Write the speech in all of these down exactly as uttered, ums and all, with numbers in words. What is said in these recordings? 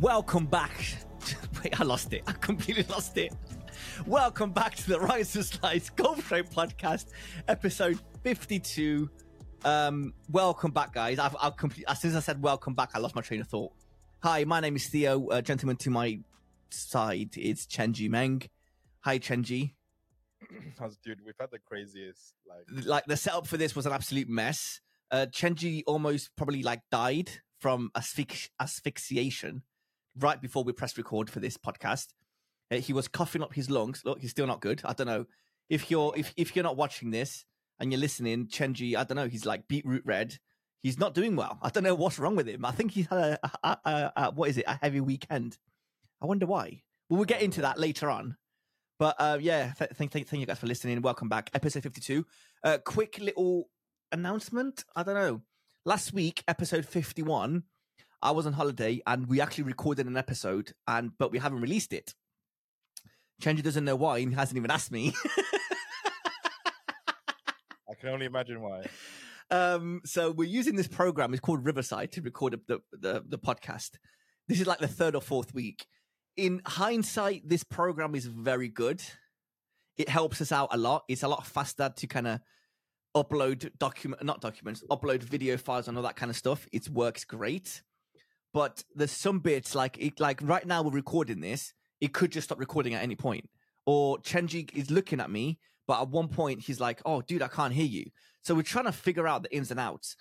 Welcome back. Wait, I lost it. I completely lost it. Welcome back to the Rice and Slice Golf Train Podcast, episode fifty-two. Um, welcome back, guys. I've, I've complete, as soon as I said welcome back, I lost my train of thought. Hi, my name is Theo. Uh, gentleman to my side is Chenji Meng. Hi, Chenji. Dude, we've had the craziest. Like, like the setup for this was an absolute mess. Uh, Chenji almost probably like died from asphyx- asphyxiation right before we pressed record for this podcast. Uh, he was coughing up his lungs. Look, he's still not good. I don't know if you're if if you're not watching this and you're listening, Chenji. I don't know. He's like beetroot red. He's not doing well. I don't know what's wrong with him. I think he's had a, a, a, a what is it? A heavy weekend. I wonder why. Well, we'll get into that later on. But uh, yeah, th- th- th- thank you guys for listening. Welcome back, episode fifty-two. Uh, quick little announcement. I don't know. Last week, episode fifty-one, I was on holiday and we actually recorded an episode, and but we haven't released it. Chenji doesn't know why, and he hasn't even asked me. I can only imagine why. Um, so we're using this program. It's called Riverside to record the, the the podcast. This is like the third or fourth week. In hindsight, this program is very good. It helps us out a lot. It's a lot faster to kind of upload document, not documents, upload video files and all that kind of stuff. It works great, but there's some bits like it, like right now we're recording this. It could just stop recording at any point. Or Chenji is looking at me, but at one point he's like, "Oh, dude, I can't hear you." So we're trying to figure out the ins and outs.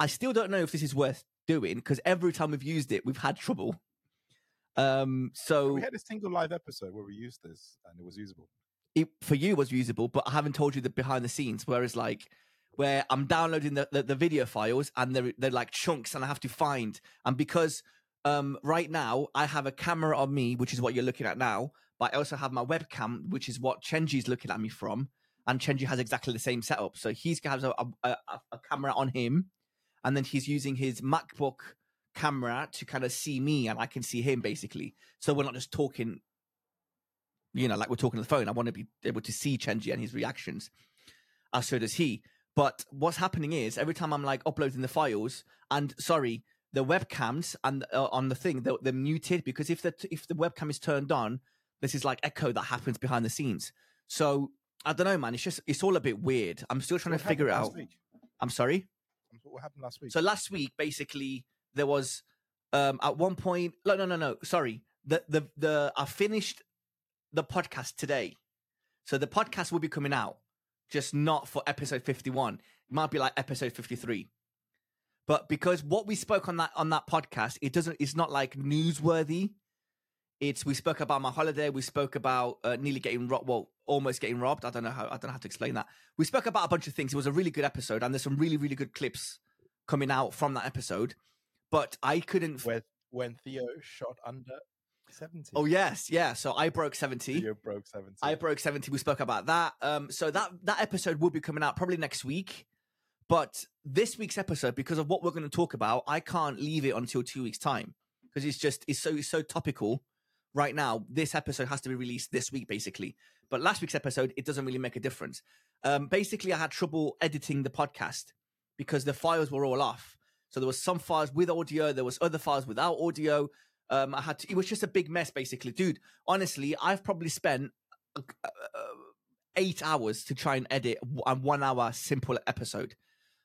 I still don't know if this is worth doing because every time we've used it, we've had trouble. Um, so we had a single live episode where we used this and it was usable. It for you was usable, but I haven't told you the behind the scenes. Whereas like where I'm downloading the, the, the video files and they're they're like chunks, and I have to find. And because um, right now I have a camera on me, which is what you're looking at now, but I also have my webcam, which is what Chenji's looking at me from. And Chenji has exactly the same setup, so he's has a, a, a camera on him, and then he's using his MacBook camera to kind of see me, and I can see him basically. So we're not just talking, you know, like we're talking on the phone. I want to be able to see Chenji and his reactions, as so does he. But what's happening is every time I'm like uploading the files, and sorry, the webcams and uh, on the thing they're, they're muted because if the if the webcam is turned on, this is like echo that happens behind the scenes. So I don't know, man. It's just it's all a bit weird. I'm still trying what to figure it out. Week? I'm sorry. What happened last week? So last week, basically. There was um, at one point. No, no, no, no. Sorry. The the the I finished the podcast today, so the podcast will be coming out, just not for episode fifty-one. It might be like episode fifty-three, but because what we spoke on that on that podcast, it doesn't. It's not like newsworthy. It's we spoke about my holiday. We spoke about uh, nearly getting robbed. Well, almost getting robbed. I don't know how. I don't know how to explain that. We spoke about a bunch of things. It was a really good episode, and there's some really really good clips coming out from that episode. But I couldn't. When, when Theo shot under seventy. Oh yes, yeah. So I broke seventy. Theo broke seventy. I broke seventy. We spoke about that. Um. So that that episode will be coming out probably next week. But this week's episode, because of what we're going to talk about, I can't leave it until two weeks' time because it's just it's so it's so topical right now. This episode has to be released this week, basically. But last week's episode, it doesn't really make a difference. Um. Basically, I had trouble editing the podcast because the files were all off. So there was some files with audio. There was other files without audio. Um, I had to, it was just a big mess, basically. Dude, honestly, I've probably spent uh, eight hours to try and edit a one-hour simple episode.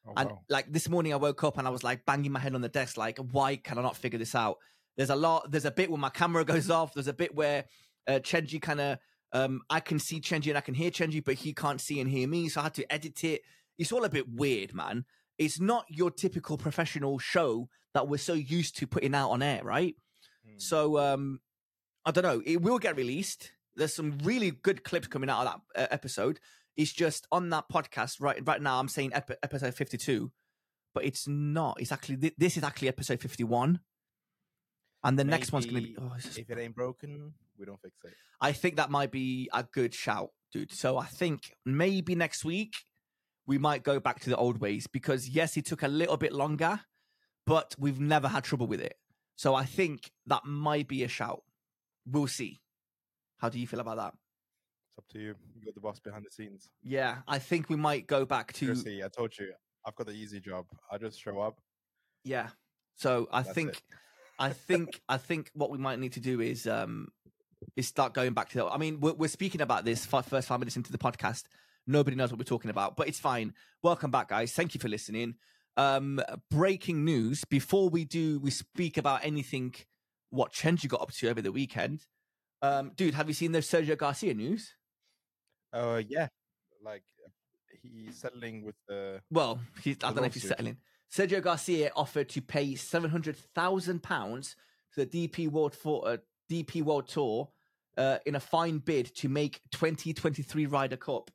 Oh, and wow. Like this morning, I woke up and I was like banging my head on the desk, like, why can I not figure this out? There's a lot. There's a bit where my camera goes off. There's a bit where uh, Chenji kind of, um, I can see Chenji and I can hear Chenji, but he can't see and hear me. So I had to edit it. It's all a bit weird, man. It's not your typical professional show that we're so used to putting out on air, right? Mm. So, um, I don't know. It will get released. There's some really good clips coming out of that uh, episode. It's just on that podcast right right now. I'm saying ep- episode fifty-two, but it's not. It's actually th- this is actually episode fifty-one, and the Maybe next one's going to be. Oh, just... If it ain't broken, we don't fix it. I think that might be a good shout, dude. So I think maybe next week. We might go back to the old ways because, yes, it took a little bit longer, but we've never had trouble with it. So I think that might be a shout. We'll see. How do you feel about that? It's up to you. You're the boss behind the scenes. Yeah, I think we might go back to... Seriously, I told you. I've got the easy job. I just show up. Yeah. So I That's think it. I think I think what we might need to do is um, is start going back to that. I mean, we're, we're speaking about this for first five minutes into the podcast. Nobody knows what we're talking about, but it's fine. Welcome back, guys. Thank you for listening. Um, breaking news. Before we do, we speak about anything, what Chenji got up to over the weekend. Um, dude, have you seen the Sergio Garcia news? Oh, uh, yeah. Like, he's settling with the... Well, he's, the I don't know if he's settling. Sergio Garcia offered to pay seven hundred thousand pounds to the D P World, for, uh, D P World Tour uh, in a fine bid to make twenty twenty-three Ryder Cup.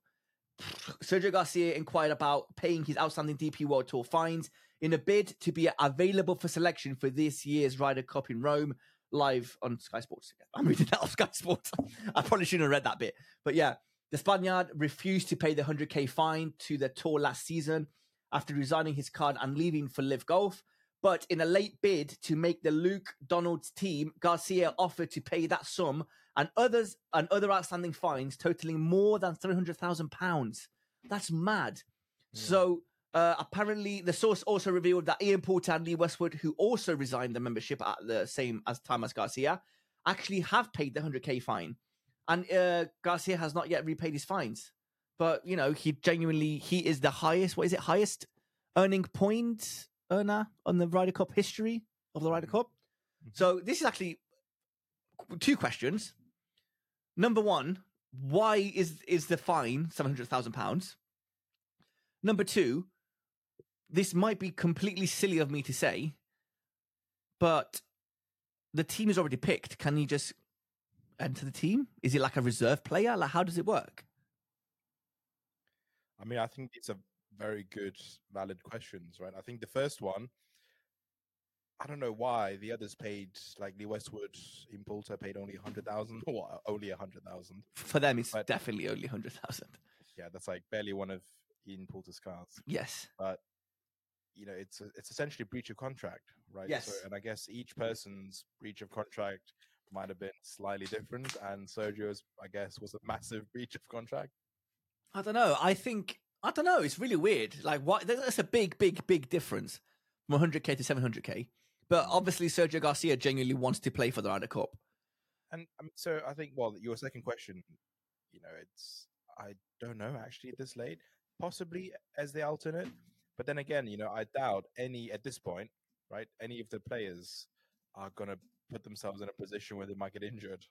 Sergio Garcia inquired about paying his outstanding D P World Tour fines in a bid to be available for selection for this year's Ryder Cup in Rome, live on Sky Sports. I'm reading that off Sky Sports. I probably shouldn't have read that bit. But yeah, the Spaniard refused to pay the one hundred K fine to the tour last season after resigning his card and leaving for LIV Golf. But in a late bid to make the Luke Donald's team, Garcia offered to pay that sum and others and other outstanding fines totaling more than three hundred thousand pounds. That's mad. Yeah. So uh, apparently the source also revealed that Ian Poulter and Lee Westwood, who also resigned their membership at the same as time as Garcia, actually have paid the one hundred K fine. And uh, Garcia has not yet repaid his fines. But, you know, he genuinely, he is the highest, what is it, highest earning point earner on the Ryder Cup history of the Ryder Cup. Mm-hmm. So this is actually two questions. Number one, why is is the fine seven hundred thousand pounds? Number two, this might be completely silly of me to say, but the team is already picked. Can you just enter the team? Is it like a reserve player? Like, how does it work? I mean, I think these are very good, valid questions, right? I think the first one, I don't know why the others paid, like Lee Westwood, Ian Poulter paid only one hundred thousand, or only one hundred thousand. For them, it's but, definitely only one hundred thousand. Yeah, that's like barely one of Ian Poulter's cards. Yes. But, you know, it's it's essentially breach of contract, right? Yes. So, and I guess each person's breach of contract might have been slightly different. And Sergio's, I guess, was a massive breach of contract. I don't know. I think, I don't know. It's really weird. Like, what? That's a big, big, big difference from one hundred K to seven hundred K. But obviously, Sergio Garcia genuinely wants to play for the Ryder Cup. And um, so I think, well, your second question, you know, it's, I don't know, actually, this late, possibly as the alternate. But then again, you know, I doubt any, at this point, right, any of the players are going to put themselves in a position where they might get injured.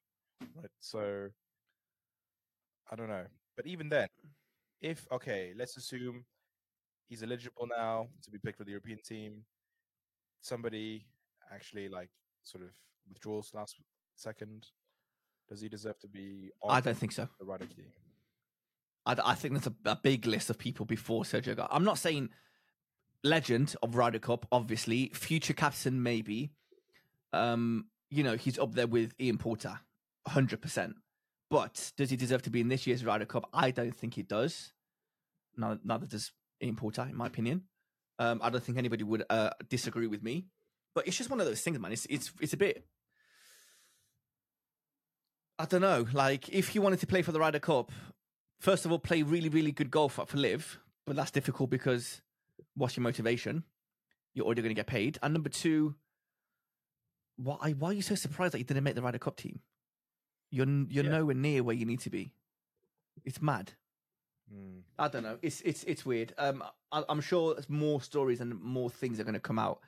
Right. So I don't know. But even then, if, okay, let's assume he's eligible now to be picked for the European team. Somebody actually, like, sort of withdraws last second. Does he deserve to be on I don't think so. The Ryder team? I, I think that's a, a big list of people before Sergio Garcia. I'm not saying legend of Ryder Cup, obviously. Future captain, maybe. Um, you know, he's up there with Ian Poulter, one hundred percent. But does he deserve to be in this year's Ryder Cup? I don't think he does. Neither, neither does Ian Poulter, in my opinion. Um, I don't think anybody would uh, disagree with me. But it's just one of those things, man. It's it's it's a bit... I don't know. Like, if you wanted to play for the Ryder Cup, first of all, play really, really good golf for LIV. But that's difficult because what's your motivation? You're already going to get paid. And number two, why, why are you so surprised that you didn't make the Ryder Cup team? You're you're yeah. nowhere near where you need to be. It's mad. Mm. I don't know. It's it's it's weird. Um, I, I'm sure more stories and more things are going to come out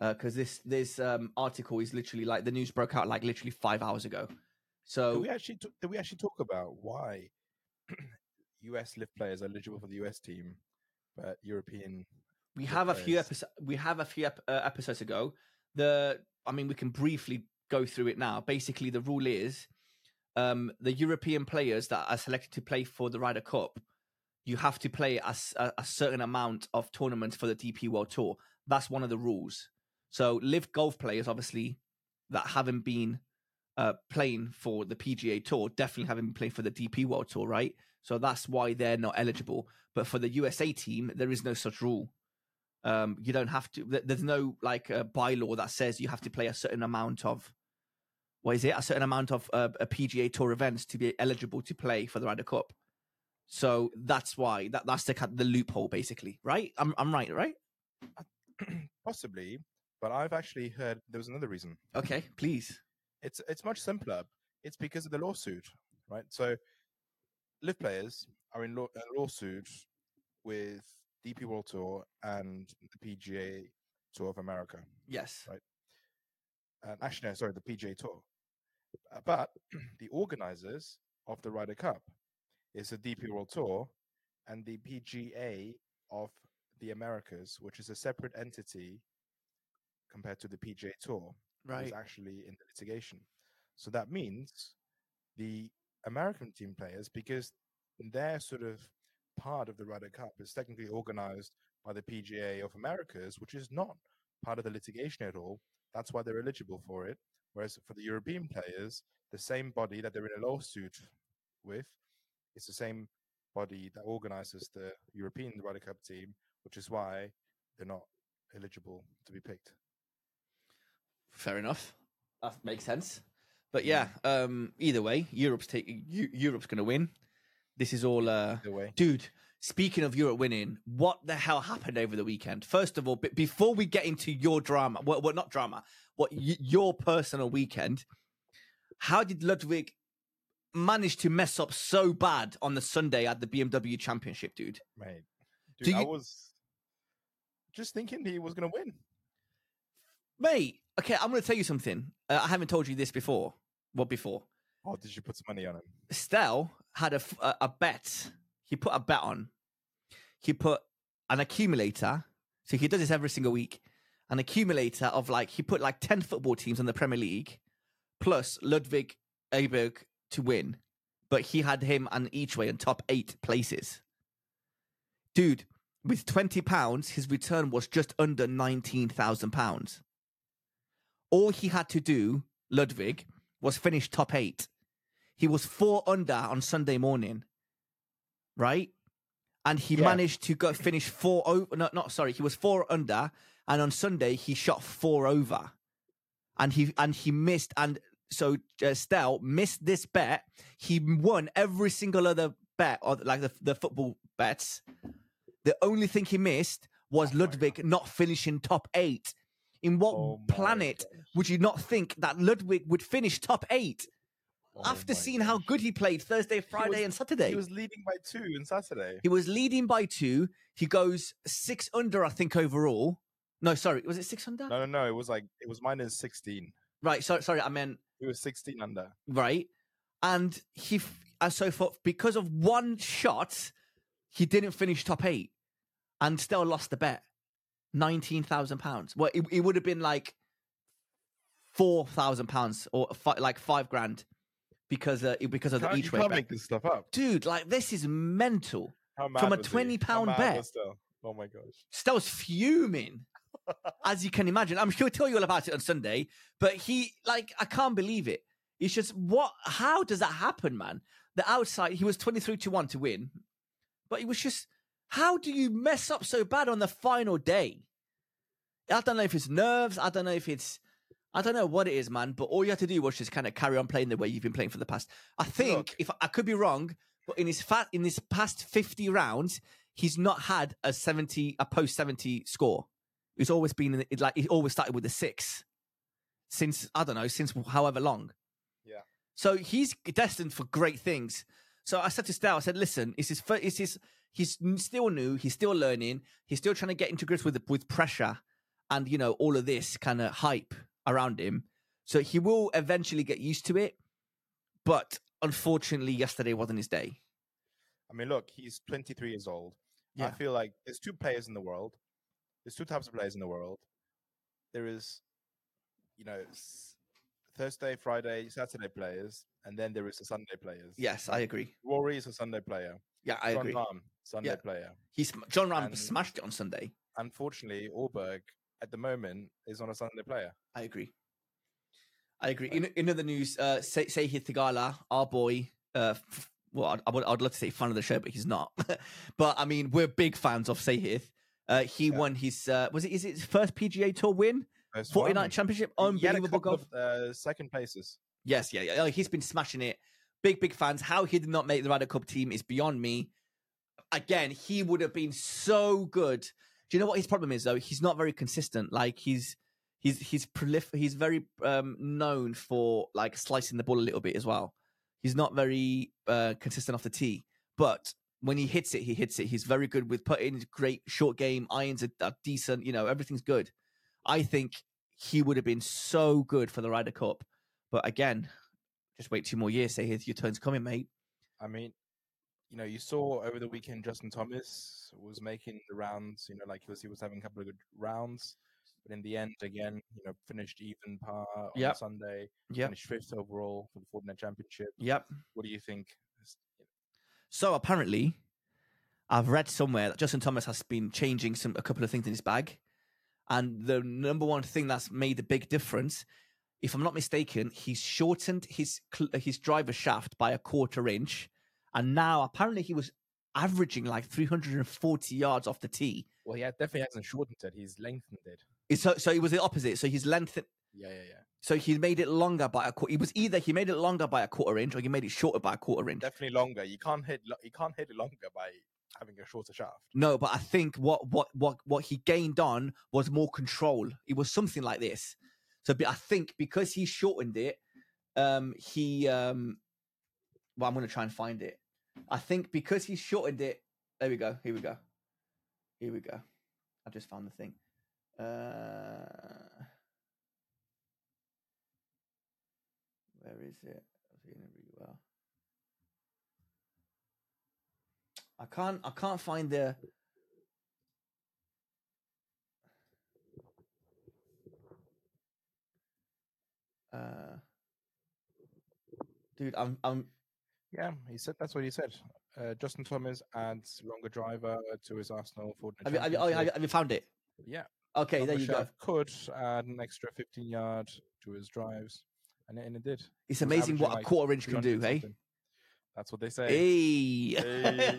because uh, this this um article is literally like the news broke out like literally five hours ago. So did we actually t- did we actually talk about why U S LIV players are eligible for the U S team, but European? We have a players. few episodes. We have a few ep- uh, episodes ago. The I mean, we can briefly go through it now. Basically, the rule is. Um, the European players that are selected to play for the Ryder Cup, you have to play a, a, a certain amount of tournaments for the D P World Tour. That's one of the rules. So LIV Golf players, obviously, that haven't been uh, playing for the P G A Tour, definitely haven't been playing for the D P World Tour, right? So that's why they're not eligible. But for the U S A team, there is no such rule. Um, you don't have to. There's no like a bylaw that says you have to play a certain amount of. What is it? A certain amount of uh, a P G A Tour events to be eligible to play for the Ryder Cup. So that's why that that's the the loophole, basically, right? I'm I'm right, right? Possibly, But I've actually heard there was another reason. Okay, please. It's it's much simpler. It's because of the lawsuit, right? So LIV players are in law, a lawsuit with D P World Tour and the P G A Tour of America. Yes. Right. And actually, no, sorry, the P G A Tour. But the organizers of the Ryder Cup is the D P World Tour and the P G A of the Americas, which is a separate entity compared to the P G A Tour, right, who's actually in the litigation. So that means the American team players, because they're sort of part of the Ryder Cup, is technically organized by the P G A of Americas, which is not part of the litigation at all. That's why they're eligible for it. Whereas for the European players, the same body that they're in a lawsuit with, it's the same body that organizes the European Ryder Cup team, which is why they're not eligible to be picked. Fair enough. That makes sense. But yeah, um, either way, Europe's taking Europe's going to win. This is all, uh, dude. Speaking of Europe winning, what the hell happened over the weekend? First of all, b- before we get into your drama, well, well not drama, what y- your personal weekend? How did Ludvig manage to mess up so bad on the Sunday at the B M W Championship, dude? Mate, dude, I you... was just thinking he was going to win. Mate, okay, I'm going to tell you something. Uh, I haven't told you this before. What before? Oh, did you put some money on him? Stell had a, a, a bet. He put a bet on. He put an accumulator. So he does this every single week. An accumulator of like, he put like ten football teams in the Premier League, plus Ludvig Åberg to win. But he had him on each way in top eight places. Dude, with twenty pounds, his return was just under nineteen thousand pounds. All he had to do, Ludvig, was finish top eight. He was four under on Sunday morning, right? And he yeah. managed to go finish four over. No, not sorry. He was four under, and on Sunday he shot four over, and he and he missed. And so uh, Stell missed this bet. He won every single other bet, or like the the football bets. The only thing he missed was oh Ludvig not finishing top eight. In what oh planet gosh. would you not think that Ludvig would finish top eight oh after seeing gosh. how good he played Thursday, Friday, was, and Saturday? He was leading by two on Saturday. He was leading by two. He goes six under, I think, overall. No, sorry. Was it six under? No, no, no. It was like, it was minus sixteen. Right. So, sorry. I meant. It was sixteen under. Right. And he, and so for, because of one shot, he didn't finish top eight and still lost the bet. nineteen thousand pounds. Well, it, it would have been like four thousand pounds or fi- like five grand because uh, because of the each way. You can't make this stuff up. Dude, like this is mental. How mad From a twenty pound bet. Oh my gosh. Stell's fuming, as you can imagine. I'm sure he'll tell you all about it on Sunday, but he, like, I can't believe it. It's just, what, how does that happen, man? The outside, he was twenty-three to one to win, but it was just, how do you mess up so bad on the final day? I don't know if it's nerves. I don't know if it's... I don't know what it is, man. But all you have to do was just kind of carry on playing the way you've been playing for the past. I think, Look. if I could be wrong, but in his fa- in his past fifty rounds, he's not had a seventy, a post-seventy score. It's always been... It, like, it always started with a six. Since, I don't know, since however long. Yeah. So he's destined for great things. So I said to Stell, I said, listen, it's his... First, it's his He's still new. He's still learning. He's still trying to get into grips with with pressure and, you know, all of this kind of hype around him. So he will eventually get used to it. But unfortunately, yesterday wasn't his day. I mean, look, he's twenty-three years old. Yeah. I feel like there's two players in the world. There's two types of players in the world. There is, you know, Thursday, Friday, Saturday players. And then there is the Sunday players. Yes, I agree. Rory is a Sunday player. Yeah, I Jon agree. Jon Rahm, Sunday yeah. player. He's Jon Rahm and smashed it on Sunday. Unfortunately, Åberg at the moment is not a Sunday player. I agree. I agree. In, in other news, uh, Sahith Theegala, our boy. Uh, f- well, I would I'd love to say fan of the show, but he's not. But I mean, we're big fans of Sahith. Uh, he yeah. won his uh, was it is it his first P G A Tour win? First Fortinet one. Championship, unbelievable golf. Of, uh, second places. Yes, yeah, yeah. He's been smashing it. Big, big fans. How he did not make the Ryder Cup team is beyond me. Again, he would have been so good. Do you know what his problem is, though? He's not very consistent. Like, he's he's he's prolif- he's very um, known for like slicing the ball a little bit as well. He's not very uh, consistent off the tee, but when he hits it, he hits it. He's very good with putting, great short game, irons are, are decent, you know, everything's good. I think he would have been so good for the Ryder Cup. But again, just wait two more years, say, your turn's coming, mate. I mean, you know, you saw over the weekend, Justin Thomas was making the rounds, you know, like he was, he was having a couple of good rounds. But in the end, again, you know, finished even par on yep. Sunday, yep. finished fifth overall for the Fortinet Championship. Yep. What do you think? So apparently, I've read somewhere that Justin Thomas has been changing some a couple of things in his bag. And the number one thing that's made a big difference, if I'm not mistaken, he's shortened his his driver shaft by a quarter inch. And now apparently he was averaging like three hundred forty yards off the tee. Well, he definitely hasn't shortened it. He's lengthened it. So, so it was the opposite. So he's lengthened. Yeah, yeah, yeah. So he made it longer by a quarter. It was either he made it longer by a quarter inch or he made it shorter by a quarter inch. Definitely longer. You can't hit. You can't hit it longer by having a shorter shaft. No, but I think what what what what he gained on was more control. It was something like this. So I think because he shortened it, um, he. Um, well, I'm going to try and find it. I think because he shortened it. There we go. Here we go. Here we go. I just found the thing. Uh... Where is it? I'm doing it really well. I can't. I can't find the. Uh, dude, I'm. I'm. Yeah, he said that's what he said. Uh, Justin Thomas adds longer driver to his arsenal. For have, you, have, you, oh, have you found it? Yeah. Okay, Thomas there you go. Could add an extra fifteen yard to his drives. And it, and it did. It's it amazing what like a quarter inch can do, hey? That's what they say. Hey. hey.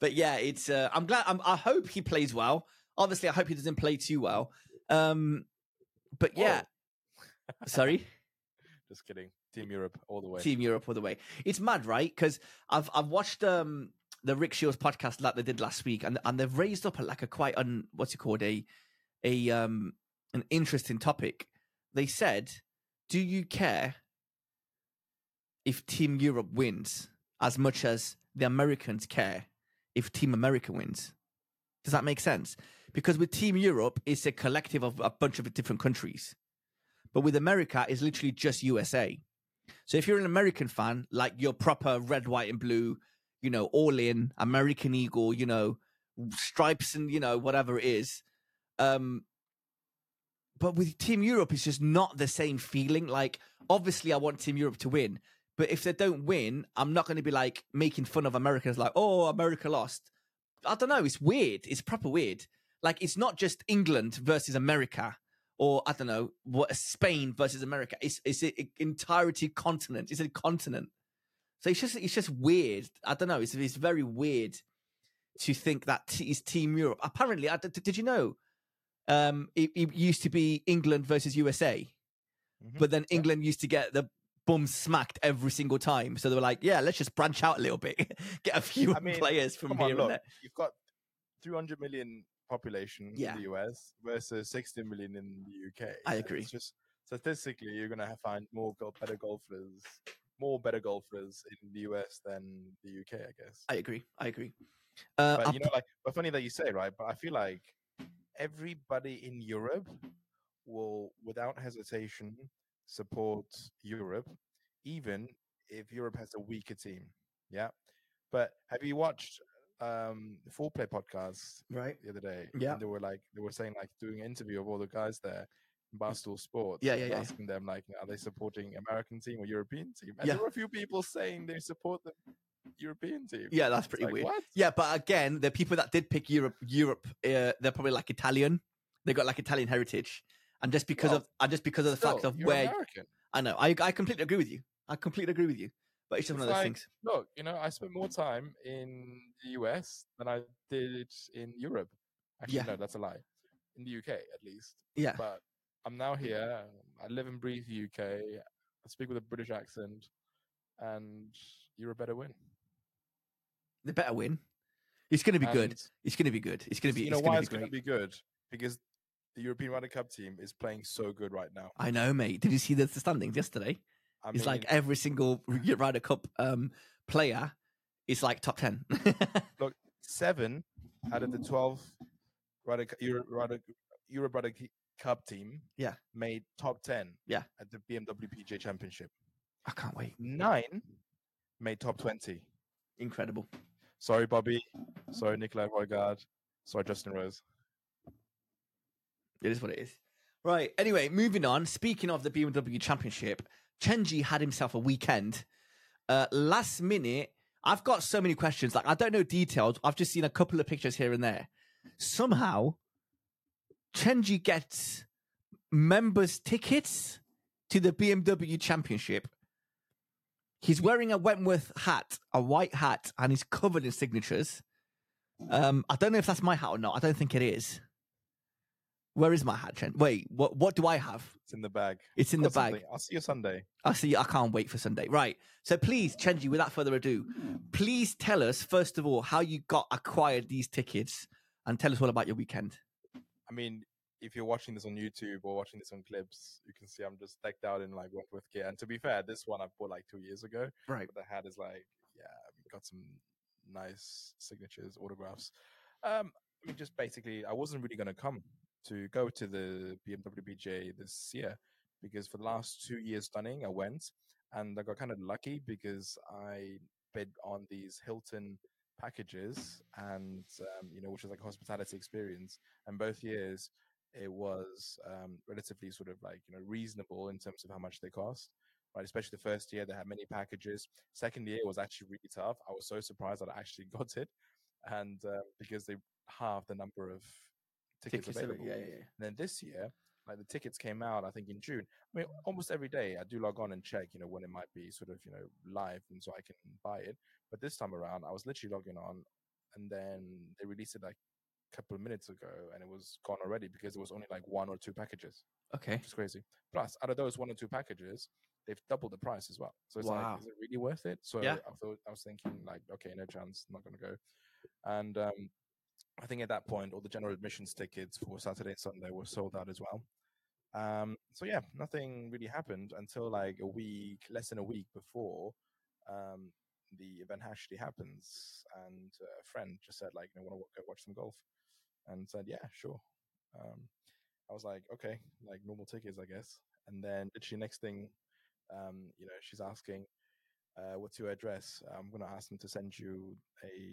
But yeah, it's. Uh, I'm glad. I'm, I hope he plays well. Obviously, I hope he doesn't play too well. Um, but yeah. Sorry? Just kidding. Team Europe all the way. Team Europe all the way. It's mad, right? Because I've I've watched um, the Rick Shields podcast that they did last week, and and they've raised up a, like a quite un what's it called a a um an interesting topic. They said, do you care if Team Europe wins as much as the Americans care if Team America wins? Does that make sense? Because with Team Europe, it's a collective of a bunch of different countries. But with America, it's literally just U S A. So if you're an American fan, like your proper red, white, and blue, you know, all in, American Eagle, you know, stripes and, you know, whatever it is. Um But with Team Europe, it's just not the same feeling. Like, obviously, I want Team Europe to win. But if they don't win, I'm not going to be, like, making fun of Americans. Like, oh, America lost. I don't know. It's weird. It's proper weird. Like, it's not just England versus America or, I don't know, what Spain versus America. It's it's an entirety continent. It's a continent. So it's just it's just weird. I don't know. It's, it's very weird to think that t- it's Team Europe. Apparently, I, did, did you know? Um, it, it used to be England versus U S A, mm-hmm. but then England yeah. used to get the bum smacked every single time. So they were like, "Yeah, let's just branch out a little bit, get a few I mean, players from here." On, and look, there. You've got three hundred million population yeah. in the U S versus sixty million in the U K. I agree. It's just statistically, you're gonna find more better golfers, more better golfers in the U S than the U K. I guess. I agree. I agree. Uh, but I'll... you know, like, but funny that you say, right? But I feel like everybody in Europe will, without hesitation, support Europe, even if Europe has a weaker team. Yeah. But have you watched um, the Four Play podcast right. the other day? Yeah. And they were like, they were saying, like, doing an interview of all the guys there in Barstool Sports. Yeah, yeah, yeah. Asking them, like, are they supporting American team or European team? And yeah. there were a few people saying they support the European team. Yeah, that's pretty like, weird. What? Yeah, but again, the people that did pick Europe, Europe, uh, they're probably like Italian. They got like Italian heritage, and just because well, of, and just because of the still, fact of you're where American. I know, I I completely agree with you. I completely agree with you. But it's just it's one of those like, things. Look, you know, I spent more time in the U S than I did in Europe. Actually, yeah. no, that's a lie. In the U K, at least. Yeah. But I'm now here. I live and breathe the U K. I speak with a British accent, and you're a better win. The better win. It's going to be and good. It's going to be good. It's going to be. You know why it's going to be good? Because The European Ryder Cup team is playing so good right now. I know, mate. Did you see the standings yesterday? I mean, it's like every single Ryder Cup um, player is like top ten. Look, seven out of the twelve Ryder Euro Ryder, Euro Ryder Cup team yeah. made top ten yeah. at the B M W P G A Championship. I can't wait. Nine made top twenty. Incredible. Sorry, Bobby. Sorry, Nicolai Højgaard. Sorry, Justin Rose. It is what it is. Right. Anyway, moving on. Speaking of the B M W Championship, Chenji had himself a weekend. Uh, last minute, I've got so many questions. Like, I don't know details. I've just seen a couple of pictures here and there. Somehow, Chenji gets members' tickets to the B M W Championship. He's wearing a Wentworth hat, a white hat, and he's covered in signatures. Um, I don't know if that's my hat or not. I don't think it is. Where is my hat, Chen? Wait, what What do I have? It's in the bag. It's in I'll the bag. Sunday. I'll see you Sunday. I'll see you. I can't wait for Sunday. Right. So please, Chenji, without further ado, please tell us, first of all, how you got acquired these tickets and tell us all about your weekend. I mean, if you're watching this on YouTube or watching this on clips, you can see I'm just decked out in like Wentworth gear. And to be fair, this one I bought like two years ago. Right. But the hat is like, yeah, we've got some nice signatures, autographs. Um, I mean, just basically, I wasn't really going to come. to go to the B M W P G A this year, because for the last two years running, I went and I got kind of lucky because I bid on these Hilton packages and, um, you know, which is like a hospitality experience. And both years it was um, relatively sort of like, you know, reasonable in terms of how much they cost, right? Especially the first year, they had many packages. Second year was actually really tough. I was so surprised that I actually got it. And uh, because they halved the number of tickets, tickets available. Yeah, yeah, yeah. And then this year, like the tickets came out, I think in June. I mean, almost every day I do log on and check, you know, when it might be sort of, you know, live, and so I can buy it. But this time around, I was literally logging on, and then they released it like a couple of minutes ago, and it was gone already because there was only like one or two packages. Okay, which is crazy. Plus, out of those one or two packages, they've doubled the price as well. So it's wow. like, is it really worth it? So yeah. I thought I was thinking like, okay, no chance, I'm not going to go, and. um I think at that point, all the general admissions tickets for Saturday and Sunday were sold out as well. Um, so, yeah, nothing really happened until like a week, less than a week before um, the event actually happens. And a friend just said, like, you know, want to go watch some golf? And said, yeah, sure. Um, I was like, okay, like normal tickets, I guess. And then literally next thing, um, you know, she's asking, Uh, what's your address? I'm going to ask them to send you a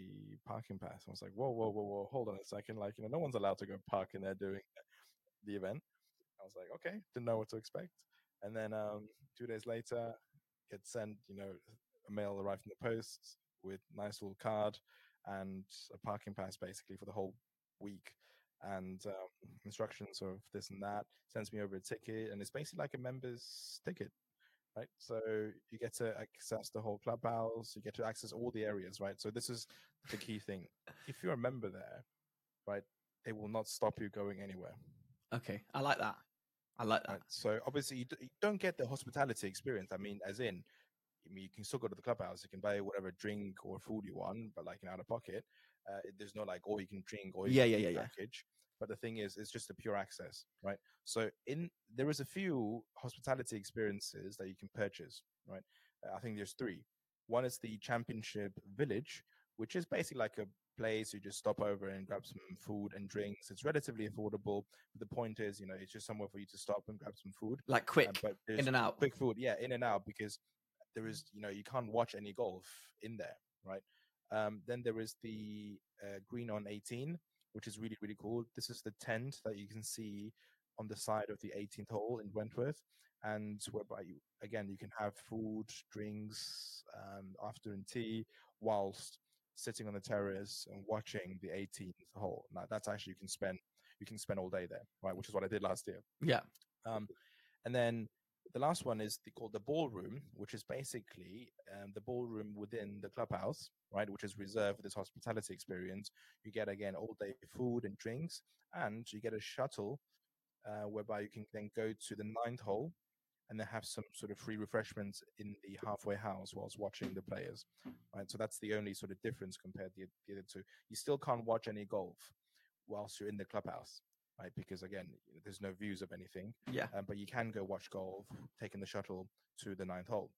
parking pass. I was like, whoa, whoa, whoa, whoa, hold on a second. Like, you know, no one's allowed to go park in there during the event. I was like, okay, didn't know what to expect. And then um, two days later, it sent, you know, a mail arrived in the post with a nice little card and a parking pass basically for the whole week. And um, instructions of this and that, sends me over a ticket. And it's basically like a member's ticket. Right, so you get to access the whole clubhouse, you get to access all the areas, right? So this is the key thing. If you're a member there, right, it will not stop you going anywhere. Okay, I like that. I like that. Right? So obviously you, d- you don't get the hospitality experience. I mean, as in, I mean, you can still go to the clubhouse, you can buy whatever drink or food you want, but like in out of pocket, uh, there's no like, all oh, you can drink or you yeah, can yeah, yeah, package. Yeah. But the thing is, it's just the pure access, right? So in there is a few hospitality experiences that you can purchase, right? I think there's three. One is the Championship Village, which is basically like a place you just stop over and grab some food and drinks. It's relatively affordable. The point is, you know, it's just somewhere for you to stop and grab some food. Like quick, uh, but in and out. Quick food, yeah, in and out, because there is, you know, you can't watch any golf in there, right? Um, then there is the uh, Green on eighteen, which is really, really cool. This is the tent that you can see on the side of the eighteenth hole in Wentworth, and whereby, you, again, you can have food, drinks, um, afternoon tea, whilst sitting on the terrace and watching the eighteenth hole. Now, that's actually, you can spend you can spend all day there, right? Which is what I did last year. Yeah. Um, and then the last one is the, called the ballroom, which is basically um, the ballroom within the clubhouse, right, which is reserved for this hospitality experience. You get, again, all-day food and drinks, and you get a shuttle uh, whereby you can then go to the ninth hole and then have some sort of free refreshments in the halfway house whilst watching the players, right? So that's the only sort of difference compared to the other two. You still can't watch any golf whilst you're in the clubhouse. right? Because again, there's no views of anything. Yeah. Um, but you can go watch golf, taking the shuttle to the ninth hole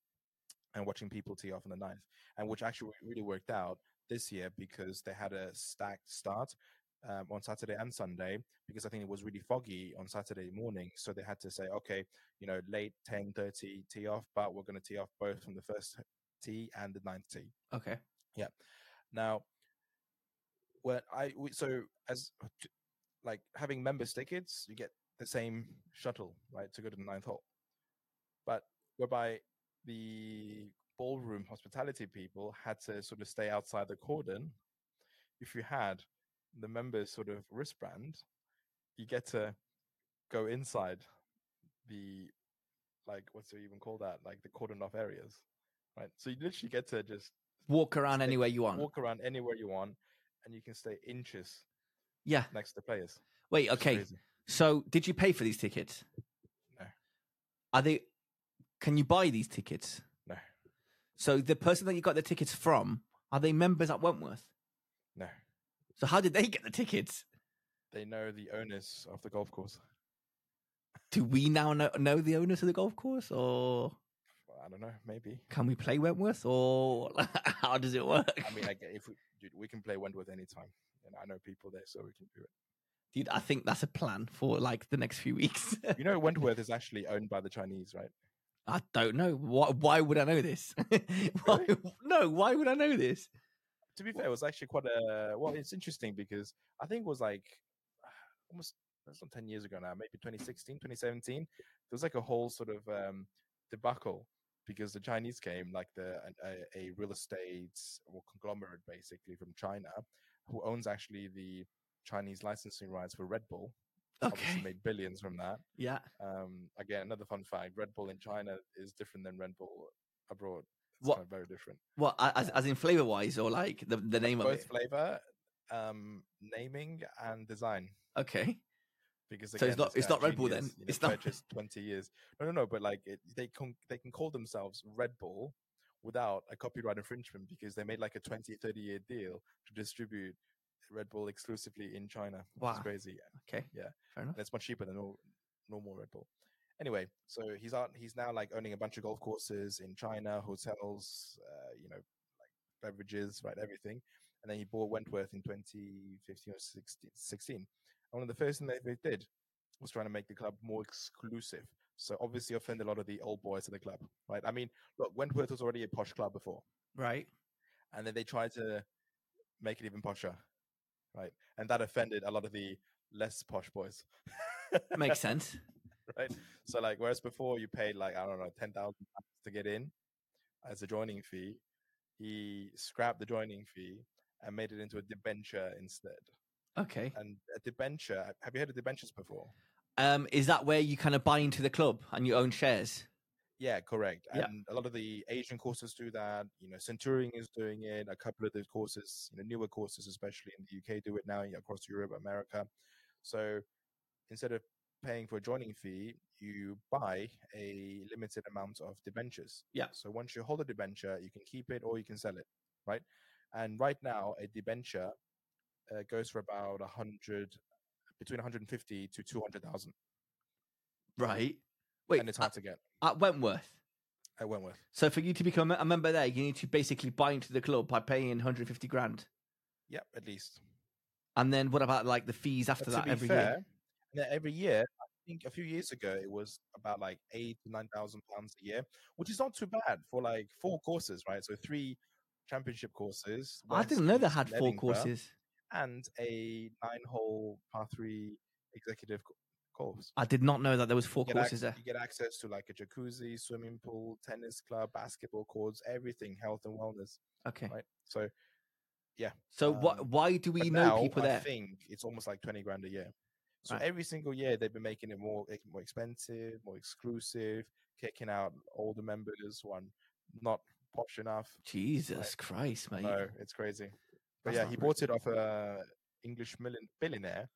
and watching people tee off on the ninth, and which actually really worked out this year because they had a stacked start um, on Saturday and Sunday, because I think it was really foggy on Saturday morning. So they had to say, okay, you know, late ten thirty tee off, but we're going to tee off both from the first tee and the ninth tee. Okay. Yeah. Now, what I we, so as like having members tickets, you get the same shuttle, right, to go to the ninth hole, but whereby the ballroom hospitality people had to sort of stay outside the cordon. If you had the members sort of wristband, you get to go inside the, like, what's it even called that? Like the cordoned off areas, right? So you literally get to just walk around stay, anywhere you want, walk around anywhere you want, and you can stay inches yeah, next to the players. Wait, okay. So did you pay for these tickets? No. Are they... Can you buy these tickets? No. So the person that you got the tickets from, are they members at Wentworth? No. So how did they get the tickets? They know the owners of the golf course. Do we now know, know the owners of the golf course? Or well, I don't know, maybe. Can we play Wentworth? Or how does it work? I mean, I get, if we, dude, we can play Wentworth anytime. And I know people there, so we can do it. Dude, I think that's a plan for like the next few weeks. You know, Wentworth is actually owned by the Chinese, right? I don't know. Why, why would I know this? why, really? No, why would I know this? To be fair, it was actually quite a... Well, it's interesting because I think it was like almost that's not ten years ago now, maybe twenty sixteen, twenty seventeen. There was like a whole sort of um, debacle because the Chinese came, like the a, a real estate or conglomerate basically from China who owns actually the Chinese licensing rights for Red Bull. Okay. Obviously made billions from that. Yeah. Um, again, another fun fact: Red Bull in China is different than Red Bull abroad. It's what? Kind of very different. What, as, as in flavor wise, or like the, the name both of it? Both flavor, um, naming and design. Okay. Because again, so it's not it's not Red Bull then. You know, it's not just twenty years. No, no, no. But like it, they can they can call themselves Red Bull without a copyright infringement because they made like a twenty, thirty year deal to distribute Red Bull exclusively in China. Wow. It's crazy. Yeah. Okay. Yeah. Fair enough. And it's much cheaper than all, normal Red Bull. Anyway, so he's out, he's now like owning a bunch of golf courses in China, hotels, uh, you know, like beverages, right? Everything. And then he bought Wentworth in twenty fifteen or sixteen. And one of the first things they did was trying to make the club more exclusive. So obviously offend a lot of the old boys at the club, right? I mean, look, Wentworth was already a posh club before. Right. And then they tried to make it even posher. Right. And that offended a lot of the less posh boys. Makes sense. Right. So like, whereas before you paid like, I don't know, ten thousand dollars to get in as a joining fee, he scrapped the joining fee and made it into a debenture instead. Okay. And a debenture, have you heard of debentures before? Um, is that where you kind of buy into the club and you own shares? Yeah, correct. And yeah. A lot of the Asian courses do that. You know, Centurion is doing it. A couple of the courses, you know, newer courses, especially in the U K, do it now, you know, across Europe, America. So instead of paying for a joining fee, you buy a limited amount of debentures. Yeah. So once you hold a debenture, you can keep it or you can sell it, right? And right now, a debenture uh, goes for about one hundred, between one hundred fifty to two hundred thousand. Right. Wait, and it's hard at, to get at Wentworth. At Wentworth. So for you to become a member there, you need to basically buy into the club by paying one hundred fifty grand. Yep, at least. And then what about like the fees after that every fair, year? Every year, I think a few years ago it was about like eight to nine thousand pounds a year, which is not too bad for like four courses, right? So three championship courses. I didn't know they had four courses and a nine-hole par three executive course. Course. I did not know that there was four courses ac- there. You get access to like a jacuzzi, swimming pool, tennis club, basketball courts, everything, health and wellness. Okay. Right. So, yeah. So um, what? Why do we know now, people there? I think it's almost like twenty grand a year. So right. Every single year they've been making it more more expensive, more exclusive, kicking out older members who are not posh enough. Jesus right? Christ, mate! No, it's crazy. But That's yeah, he bought crazy. It off a English billionaire.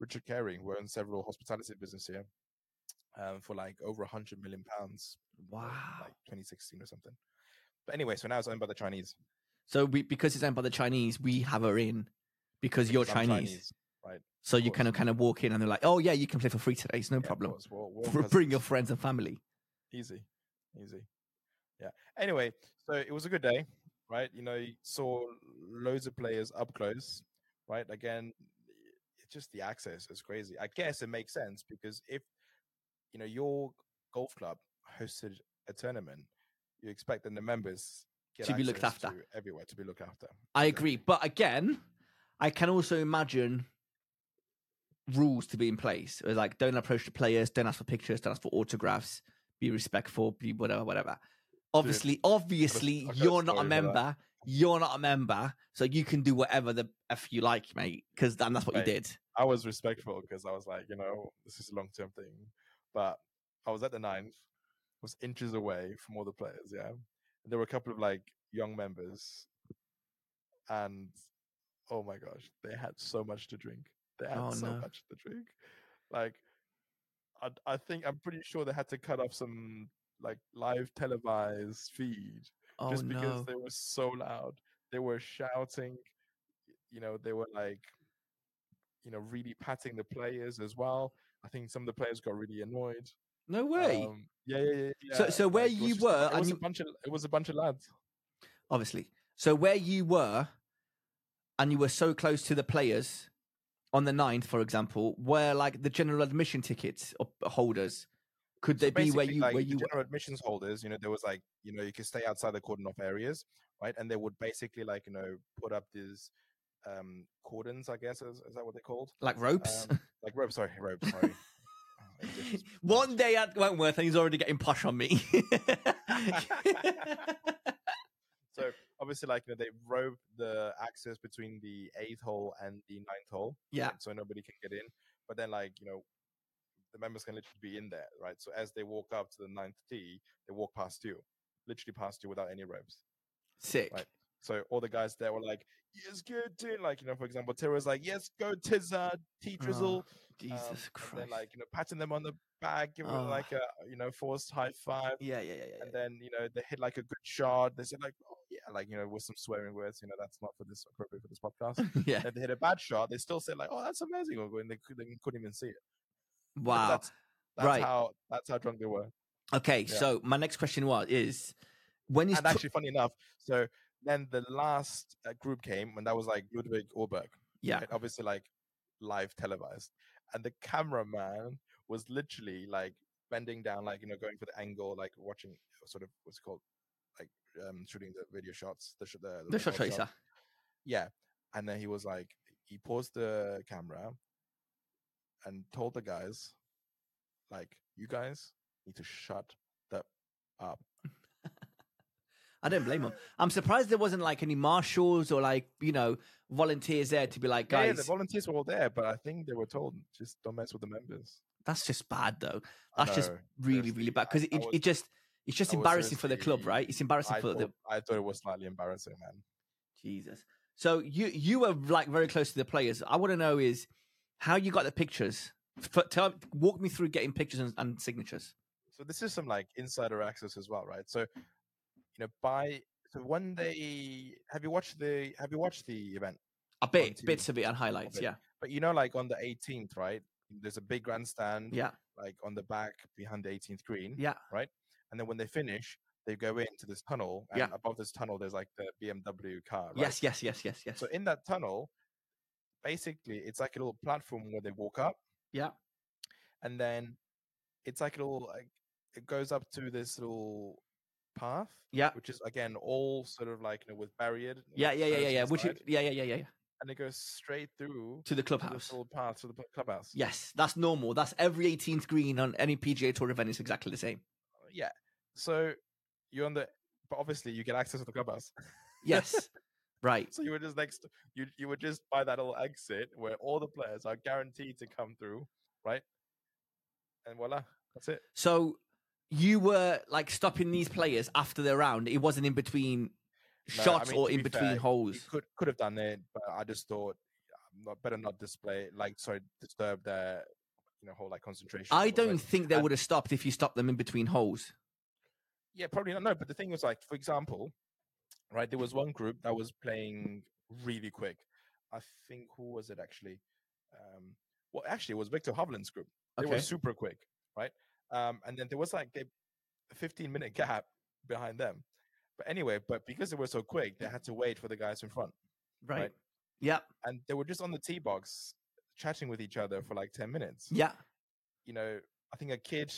Richard Carey, who owns several hospitality business here, um, for like over a hundred million pounds. Wow, like twenty sixteen or something. But anyway, so now it's owned by the Chinese. So we, because it's owned by the Chinese, we have her in because, because you're Chinese. Chinese, right? So you kind of kind of walk in and they're like, "Oh yeah, you can play for free today. It's no yeah, problem. War, war Bring cousins. Your friends and family." Easy, easy. Yeah. Anyway, so it was a good day, right? You know, you saw loads of players up close, right? Again, it's just the access is crazy. I guess it makes sense because if you know your golf club hosted a tournament, you expect that the members get to be looked after to everywhere to be looked after. I agree, but again, I can also imagine rules to be in place. It was like, don't approach the players, don't ask for pictures, don't ask for autographs, be respectful, be whatever, whatever. Obviously, Dude, obviously, you're not a member. You're not a member, so you can do whatever the F you like, mate, because and that's what mate, you did. I was respectful because I was like, you know, this is a long-term thing. But I was at the ninth, was inches away from all the players, yeah? And there were a couple of, like, young members. And, oh, my gosh, they had so much to drink. They had oh, so no. much to drink. Like, I, I think, I'm pretty sure they had to cut off some, like, live televised feed oh, just because no. they were so loud. They were shouting, you know, they were, like, you know, really patting the players as well. I think some of the players got really annoyed. No way. Um, yeah, yeah, yeah, yeah. So, so where like, you just, were... It was, you... A bunch of, it was a bunch of lads. Obviously. So where you were, and you were so close to the players... On the ninth, for example, where like the general admission tickets holders, could they so be where you like, where you the general admissions holders? You know, there was like you know you could stay outside the cordon off areas, right? And they would basically like you know put up these um, cordons, I guess is, is that what they're called? Like ropes, um, like ropes. Sorry, ropes. Sorry. One day at Wentworth, and he's already getting posh on me. So obviously, like you know, they roped the access between the eighth hole and the ninth hole, yeah. Right? So nobody can get in. But then, like you know, the members can literally be in there, right? So as they walk up to the ninth tee, they walk past you, literally past you without any ropes. Sick. Right? So all the guys there were like, "Yes, good dude." Like you know, for example, Tira's like, "Yes, go Tizza, T Drizzle." Oh, Jesus um, Christ! Then like you know, patting them on the back, giving oh. them like a you know forced high five. Yeah, yeah, yeah. yeah. And then you know they hit like a good shot. They said like. Oh, yeah, like, you know, with some swearing words, you know, that's not for this appropriate for this podcast. yeah. If they hit a bad shot, they still say like, oh, that's amazing. And they, they couldn't even see it. Wow. That's, that's right. How, that's how drunk they were. Okay. Yeah. So my next question was, is when is... And actually, funny enough, so then the last uh, group came and that was like Ludvig Åberg. Yeah. Right? Obviously like live televised. And the cameraman was literally like bending down, like, you know, going for the angle, like watching sort of what's it called? Um, shooting the video shots, the, the, the, the shot tracer, shot. yeah. And then he was like, he paused the camera and told the guys, like, you guys need to shut that up. I don't blame him. I'm surprised there wasn't like any marshals or like you know volunteers there to be like, guys. Yeah, the volunteers were all there, but I think they were told just don't mess with the members. That's just bad, though. That's just really, Seriously, really bad because it, was... it just. It's just embarrassing for the club, right? It's embarrassing I for thought, the. I thought it was slightly embarrassing, man. Jesus. So you you were like very close to the players. I want to know is how you got the pictures. For, tell, walk me through getting pictures and, and signatures. So this is some like insider access as well, right? So you know, by so when they have you watched the have you watched the event? A bit, bits of it and highlights, yeah. But you know, like on the eighteenth, right? There's a big grandstand, yeah. Like on the back behind the eighteenth green, yeah, right. And then when they finish, they go into this tunnel. And yeah. above this tunnel, there's like the B M W car. Right? Yes, yes, yes, yes, yes. So in that tunnel, basically, it's like a little platform where they walk up. Yeah. And then it's like a little, like, it goes up to this little path. Yeah. Which is, again, all sort of like, you know, with barriered. Yeah, yeah, yeah, yeah, yeah. Which is, yeah, yeah, yeah, yeah, yeah. And it goes straight through to the clubhouse. To the little path to the clubhouse. Yes, that's normal. That's every eighteenth green on any P G A Tour event is exactly the same. Yeah, so you're on the, but obviously you get access to the clubhouse. Yes, right. So you were just next, to, you you were just by that little exit where all the players are guaranteed to come through, right? And voila, that's it. So you were like stopping these players after their round. It wasn't in between no, shots I mean, or in be between fair, holes. You could could have done it, but I just thought not better not display like sorry disturb their. You know, whole like concentration. I don't like, think they and, would have stopped if you stopped them in between holes. Yeah, probably not. No, but the thing was like, for example, right, there was one group that was playing really quick. I think who was it actually? Um, Well, actually, it was Victor Hovland's group. They okay. were super quick, right? Um, and then there was like a fifteen-minute gap behind them. But anyway, but because they were so quick, they had to wait for the guys in front. Right. right? Yeah. And they were just on the tee box chatting with each other for like ten minutes. Yeah. You know, I think a kid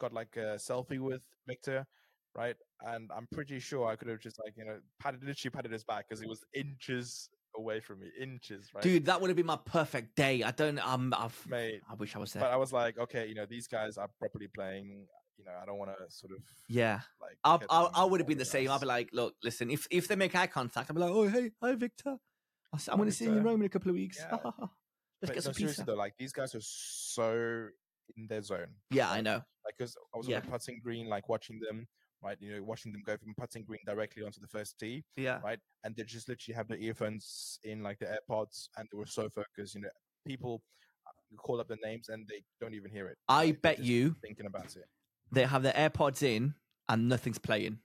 got like a selfie with Victor, right? And I'm pretty sure I could have just like, you know, patted, literally patted his back because he was inches away from me, inches, right? Dude, that would have been my perfect day. I don't, um, I've, Mate, I wish I was there. But I was like, okay, you know, these guys are properly playing. You know, I don't want to sort of, yeah, like, I'll, I'll, I would have been the same. I'll be like, look, listen, if, if they make eye contact, I'll be like, oh, hey, hi, Victor. I'll say, I'm going to see you in Rome in a couple of weeks. Yeah. Let's but, get some no, pizza. Though, like, these guys are so in their zone. Yeah, like, I know. Like, because I was yeah. on the putting green, like, watching them, right? You know, watching them go from putting green directly onto the first tee. Yeah. Right. And they just literally have their earphones in, like, the AirPods, and they were so focused. You know, people call up their names and they don't even hear it. I like, bet you. Thinking about it. They have their AirPods in and nothing's playing.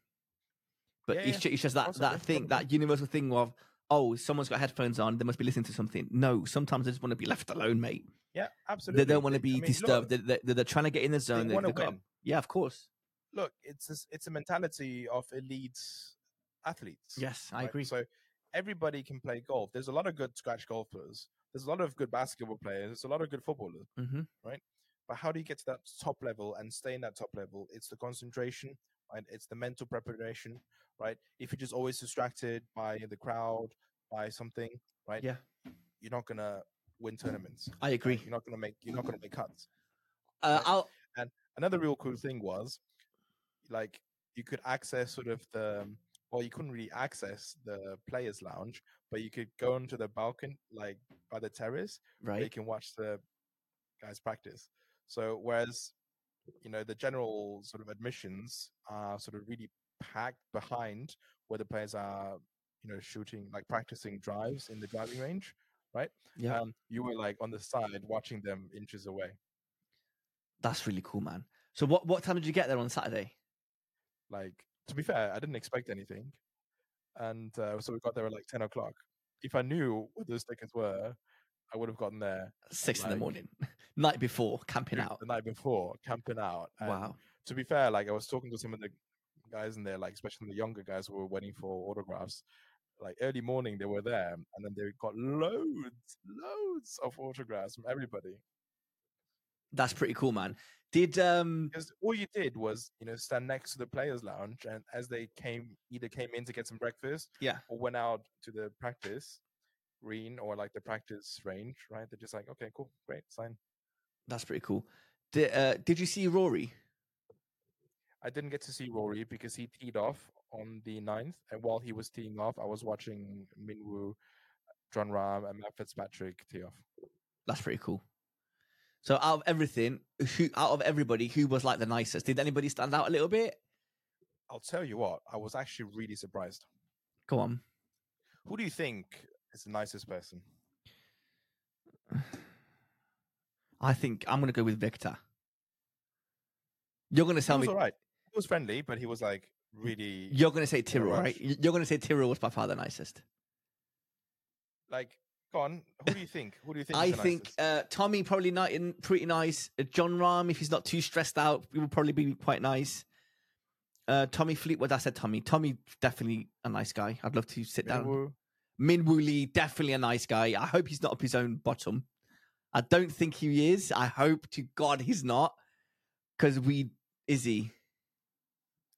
But yeah, it's, yeah. it's just that, that thing, that universal thing of, oh, someone's got headphones on, they must be listening to something. No, sometimes they just want to be left alone, mate. Yeah, absolutely. They don't want to be I mean, disturbed. Look, they, they, they're trying to get in the zone. They, they, they got, yeah, of course. Look, it's a, it's a mentality of elite athletes. Yes, right? I agree. So everybody can play golf. There's a lot of good scratch golfers. There's a lot of good basketball players. There's a lot of good footballers, mm-hmm. right? But how do you get to that top level and stay in that top level? It's the concentration, right? It's the mental preparation, right? If you're just always distracted by the crowd, by something, right? Yeah, you're not gonna win tournaments. I agree. You're not gonna make. You're not gonna make cuts. Uh, right? I'll... And another real cool thing was, like, you could access sort of the. Well, you couldn't really access the players' lounge, but you could go onto the balcony, like by the terrace, right? You can watch the guys practice. So whereas, you know, the general sort of admissions are sort of really packed behind where the players are, you know, shooting, like practicing drives in the driving range, right? Yeah. Um, you were like on the side watching them inches away. That's really cool, man. So what, what time did you get there on Saturday? Like, to be fair, I didn't expect anything. And uh, so we got there at like ten o'clock. If I knew what those tickets were, I would have gotten there six like, in the morning, night before camping out. The night before camping out. And wow. To be fair, like I was talking to some of the guys in there, like especially the younger guys who were waiting for autographs. Like early morning, they were there, and then they got loads, loads of autographs from everybody. That's pretty cool, man. Did um? Because all you did was, you know, stand next to the players' lounge, and as they came, either came in to get some breakfast, yeah, or went out to the practice green or like the practice range, right? They're just like, okay, cool, great, sign. That's pretty cool. Did, uh, did you see Rory? I didn't get to see Rory because he teed off on the ninth, and while he was teeing off, I was watching Minwoo, Jon Rahm, and Matt Fitzpatrick tee off. That's pretty cool. So out of everything, who out of everybody, who was like the nicest? Did anybody stand out a little bit? I'll tell you what, I was actually really surprised. Go on. Who do you think? It's the nicest person. I think I'm going to go with Victor. You're going to tell me. He was all right. He was friendly, but he was like really. You're going to say Tyrrell, right? You're going to say Tyrrell was by far the nicest. Like, go on. Who do you think? Who do you think? I think uh, Tommy probably not in, pretty nice. Uh, Jon Rahm, if he's not too stressed out, he will probably be quite nice. Uh, Tommy Fleetwood, I said Tommy. Tommy, definitely a nice guy. I'd love to sit down. Minwoo Lee, definitely a nice guy. I hope he's not up his own bottom. I don't think he is. I hope to God he's not. Because we... Is he?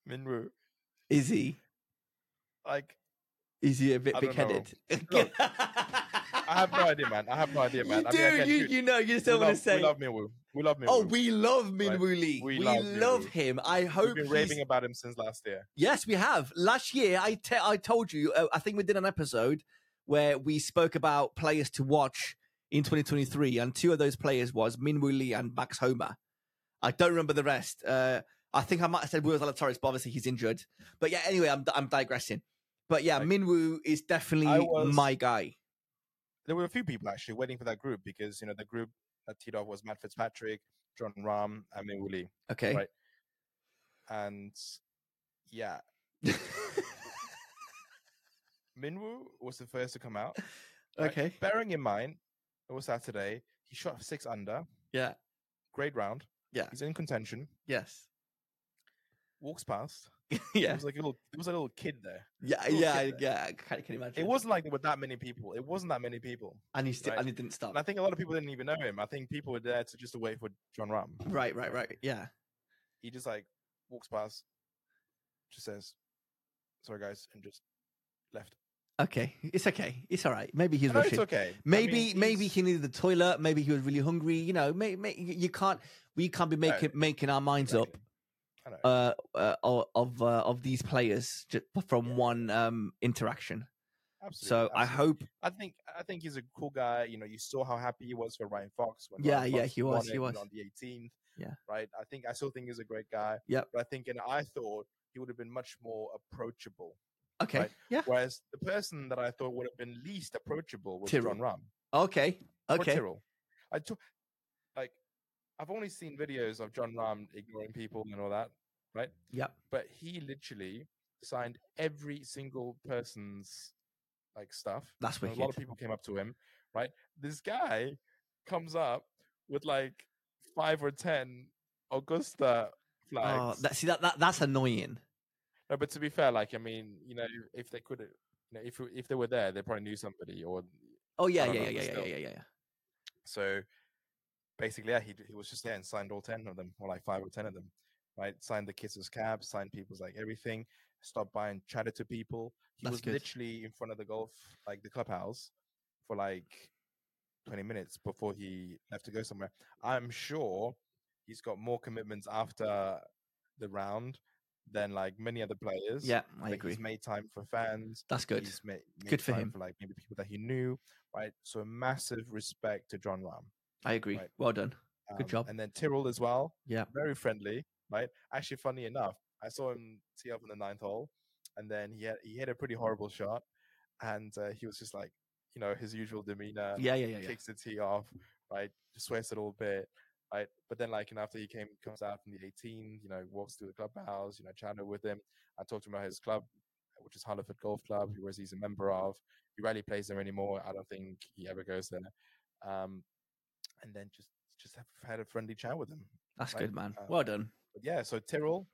Minwoo. Is he? Like... Is he a bit big-headed? Look, I have no idea, man. I have no idea, man. You I do. Mean, I you, you know, you just don't want to say... We love Minwoo. We love Minwoo. Oh, we love Minwoo right? Lee. We, we love, love him. I hope We've been he's... raving about him since last year. Yes, we have. Last year, I, te- I told you, uh, I think we did an episode where we spoke about players to watch in twenty twenty-three, and two of those players was Minwoo Lee and Max Homa. I don't remember the rest. Uh, I think I might have said Will Zalatoris, but obviously he's injured. But yeah, anyway, I'm I'm digressing. But yeah, like, Minwoo is definitely was... my guy. There were a few people actually waiting for that group because, you know, the group that teed off was Matt Fitzpatrick, Jon Rahm, and Minwoo Lee. Okay. Right. And yeah. Minwoo was the first to come out. Right? Okay. Bearing in mind, it was Saturday. He shot six under. Yeah. Great round. Yeah. He's in contention. Yes. Walks past. Yeah. There was like a little, there was a little kid there. Yeah, little yeah, kid there. yeah. I can, can imagine. It wasn't like there were that many people. It wasn't that many people. And he still right? and he didn't stop. And I think a lot of people didn't even know him. I think people were there to just wait for Jon Rahm. Right, right, right. Yeah. He just like walks past, just says, "Sorry guys," and just left. Okay, it's okay. It's all right. Maybe he's rushing. It's okay. Maybe I mean, maybe he needed the toilet. Maybe he was really hungry. You know, may, may, you can't. We can't be making no. making our minds exactly. up. Uh, uh, of uh, of these players from yeah. one um, interaction. Absolutely. So absolutely. I hope. I think I think he's a cool guy. You know, you saw how happy he was for Ryan Fox. When yeah, Ryan Fox yeah, he was. He was on the eighteenth. Yeah, right. I think I still think he's a great guy. Yeah, but I think and I thought he would have been much more approachable. Okay. Right? Yeah. Whereas the person that I thought would have been least approachable was Jon Rahm. Okay. Okay. Or Tyrrell. I took like. I've only seen videos of Jon Rahm ignoring people and all that, right? Yeah. But he literally signed every single person's like stuff. That's wicked. A lot of people came up to him, right? This guy comes up with like five or ten Augusta flags. Oh, that, see that, that that's annoying. No, but to be fair, like I mean, you know, if they could, you know, if if they were there, they probably knew somebody or. Oh yeah, yeah, know, yeah, yeah, yeah, yeah, yeah. So. Basically, yeah, he he was just there and signed all ten of them, or like five or ten of them, right? Signed the Kisses cab, signed people's like everything, stopped by and chatted to people. He That's was good. Literally in front of the golf, like the clubhouse, for like twenty minutes before he left to go somewhere. I'm sure he's got more commitments after the round than like many other players. Yeah, I like agree. He's made time for fans. That's good. He's made, made good for time him. For like maybe people that he knew, right? So massive respect to Jon Rahm. I agree. Right. Well done. Um, Good job. And then Tyrrell as well. Yeah. Very friendly, right? Actually, funny enough, I saw him tee up on the ninth hole, and then he had, he hit a pretty horrible shot, and uh, he was just like, you know, his usual demeanor. Yeah, yeah, yeah. Kicks yeah. the tee off, right? Just sweats a little bit, right? But then, like, and after he came, comes out from the eighteenth, you know, walks through the clubhouse, you know, chatted with him. I talked to him about his club, which is Hungerford Golf Club, who he's a member of. He rarely plays there anymore. I don't think he ever goes there. Um, And then just just have had a friendly chat with him. That's like, good, man. Uh, well done. Yeah. So Tyrrell,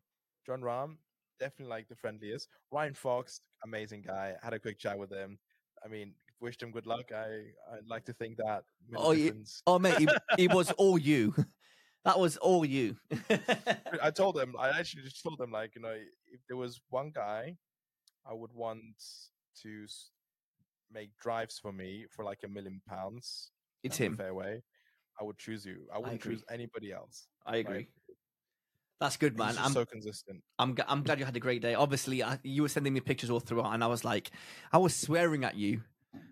Jon Rahm, definitely like the friendliest. Ryan Fox, amazing guy. Had a quick chat with him. I mean, wished him good luck. I I'd like to think that. Oh, you, oh mate, he, he was all you. That was all you. I told him. I actually just told him, like, you know, if there was one guy, I would want to make drives for me for like a million pounds. It's him. Fairway. I would choose you. I wouldn't I choose anybody else. I agree. Right? That's good, man. I'm so consistent. I'm I'm glad you had a great day. Obviously, I, you were sending me pictures all throughout, and I was like, I was swearing at you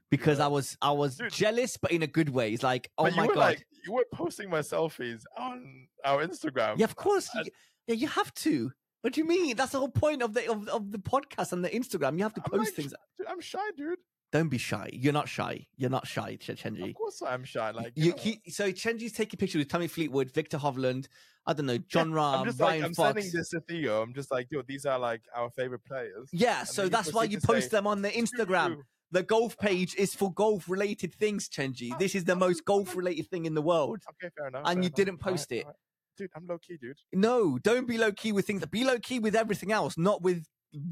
because yeah. I was I was Dude. jealous, but in a good way. It's like, oh but my you were god, like, you were posting my selfies on our Instagram. Yeah, of course. I, you, yeah, you have to. What do you mean? That's the whole point of the of, of the podcast and the Instagram. You have to I'm post like, things. Dude, I'm shy, dude. Don't be shy. You're not shy. You're not shy, Chenji. Of course I'm shy. Like you, he, So Chenji's taking pictures with Tommy Fleetwood, Victor Hovland, I don't know, Jon Rahm, yeah, Ryan like, Fox. I'm sending this to Theo. I'm just like, yo, these are like our favorite players. Yeah, and so that's why you post say, them on the Instagram. True. The golf page is for golf-related things, Chenji. Oh, this is the oh, most golf-related oh, thing in the world. Okay, fair enough. And fair you enough. didn't post all right, it. All right. Dude, I'm low-key, dude. No, don't be low-key with things. Be low-key with everything else, not with...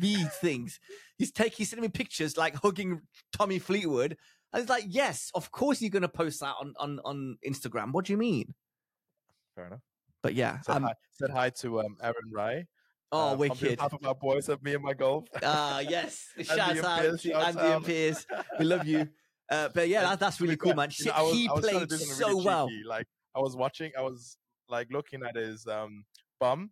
these things. He's taking, he's sending me pictures like hugging Tommy Fleetwood. I was like, yes, of course you're going to post that on, on, on Instagram. What do you mean? Fair enough. But yeah. Said, um, hi, said hi to um, Aaron Rye. Oh, uh, wicked. Half of our boys of me and my golf. Ah, uh, yes. Shout out Piers, to Andy out. and Piers. We love you. Uh, but yeah, that, that's really cool, man. Shit, was, he played so really well. Cheeky. Like I was watching, I was like looking at his um, bum.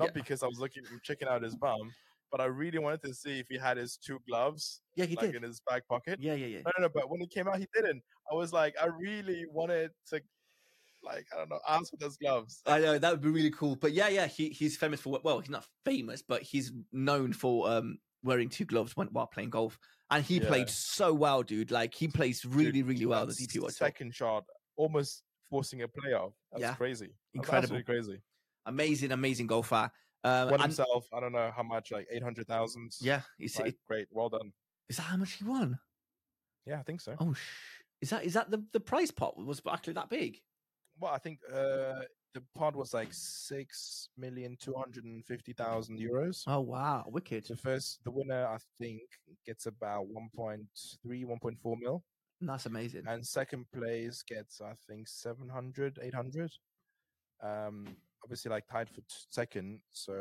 Not yeah. because I was looking, checking out his bum. But I really wanted to see if he had his two gloves yeah, he like, did. in his back pocket. Yeah, yeah, yeah. No, no, no. But when he came out, he didn't. I was like, I really wanted to, like, I don't know, ask for those gloves. I know. That would be really cool. But yeah, yeah, he he's famous for, well, he's not famous, but he's known for um, wearing two gloves when, while playing golf. And he yeah. played so well, dude. Like, he plays really, dude, really well. The D P World Tour. Second shot, almost forcing a playoff. That's yeah. crazy. Incredible. That's crazy. Amazing, amazing golfer. Uh, won himself, I don't know how much, like eight hundred thousand. Yeah, it's, like, it, great. Well done. Is that how much he won? Yeah, I think so. Oh, sh- Is that is that the, the prize pot was actually that big? Well, I think uh, the pot was like six million two hundred and fifty thousand euros. Oh wow, wicked! The first, the winner, I think, gets about one point three, one point four mil. That's amazing. And second place gets, I think, seven hundred, eight hundred. Um, obviously, like tied for t- second, so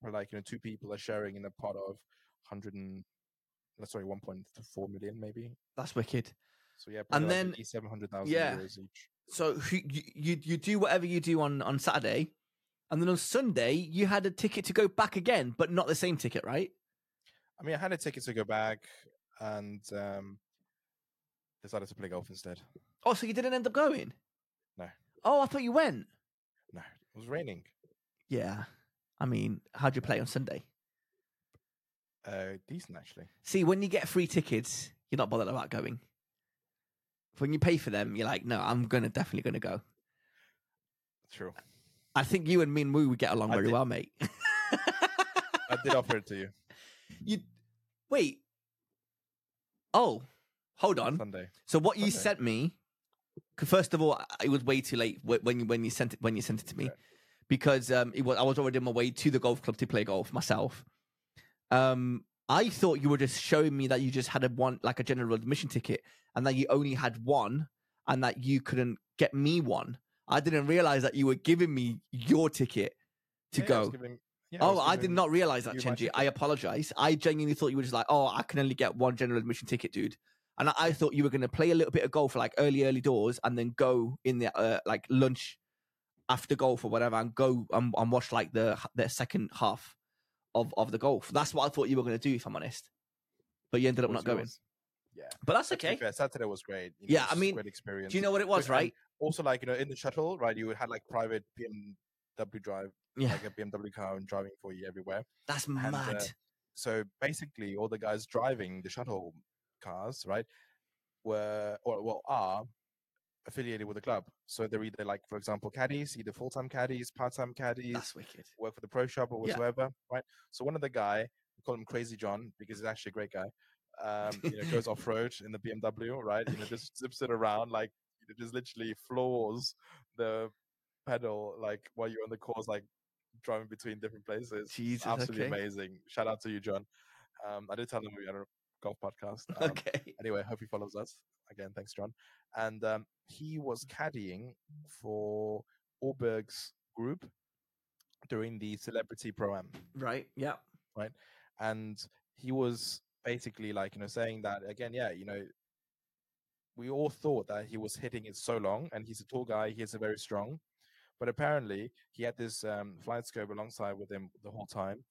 we're like, you know, two people are sharing in a pot of hundred and sorry, one point four million, maybe. That's wicked. So yeah, and like then seven hundred thousand yeah. euros each. So you, you you do whatever you do on, on Saturday, and then on Sunday you had a ticket to go back again, but not the same ticket, right? I mean, I had a ticket to go back, and um, decided to play golf instead. Oh, so you didn't end up going? No. Oh, I thought you went. No, it was raining. Yeah, I mean, how'd you play on Sunday? Uh, decent, actually. See, when you get free tickets, you're not bothered about going. When you pay for them, you're like, no, I'm gonna definitely gonna go. True. I think you and Minwoo would get along I very did. well, mate. I did offer it to you. You wait. Oh, hold on. Sunday. So what Sunday. you sent me? First of all, it was way too late when you when you sent it when you sent it to me, right. because um, it was I was already on my way to the golf club to play golf myself. Um. I thought you were just showing me that you just had a one, like a general admission ticket, and that you only had one, and that you couldn't get me one. I didn't realize that you were giving me your ticket to yeah, go. I giving, yeah, oh, I, I did not realize that, Chenji. I apologize. I genuinely thought you were just like, oh, I can only get one general admission ticket, dude. And I, I thought you were going to play a little bit of golf, like early, early doors, and then go in the uh, like lunch after golf or whatever, and go and, and watch like the the second half. Of, of the golf. That's what I thought you were going to do, if I'm honest. But you ended up not going. Yeah. But that's okay. Fair. Saturday was great. You know, yeah, I mean, great experience. Do you know what it was, right? Also, like, you know, in the shuttle, right, you had like private B M W drive, yeah. like a B M W car and driving for you everywhere. That's and, mad. Uh, so basically, all the guys driving the shuttle cars, right, were, or well, are affiliated with the club. So they're either like, for example, caddies, either full-time caddies, part-time caddies. That's wicked. Work for the pro shop or whatsoever, yeah. right? So one of the guy, we call him Crazy John because he's actually a great guy. Um, you know, goes off-road in the B M W, right? You know, just zips it around, like it just literally floors the pedal, like while you're on the course, like driving between different places. Jesus, absolutely okay. amazing. Shout out to you, John. Um, I did tell him we had a golf podcast. Um, okay. Anyway, hope he follows us. Again, thanks, John. And um, he was caddying for Åberg's group during the Celebrity Pro-Am. Right, yeah. Right. And he was basically like, you know, saying that, again, yeah, you know, we all thought that he was hitting it so long, and he's a tall guy, he is a very strong. But apparently, he had this um, flight scope alongside with him the whole time,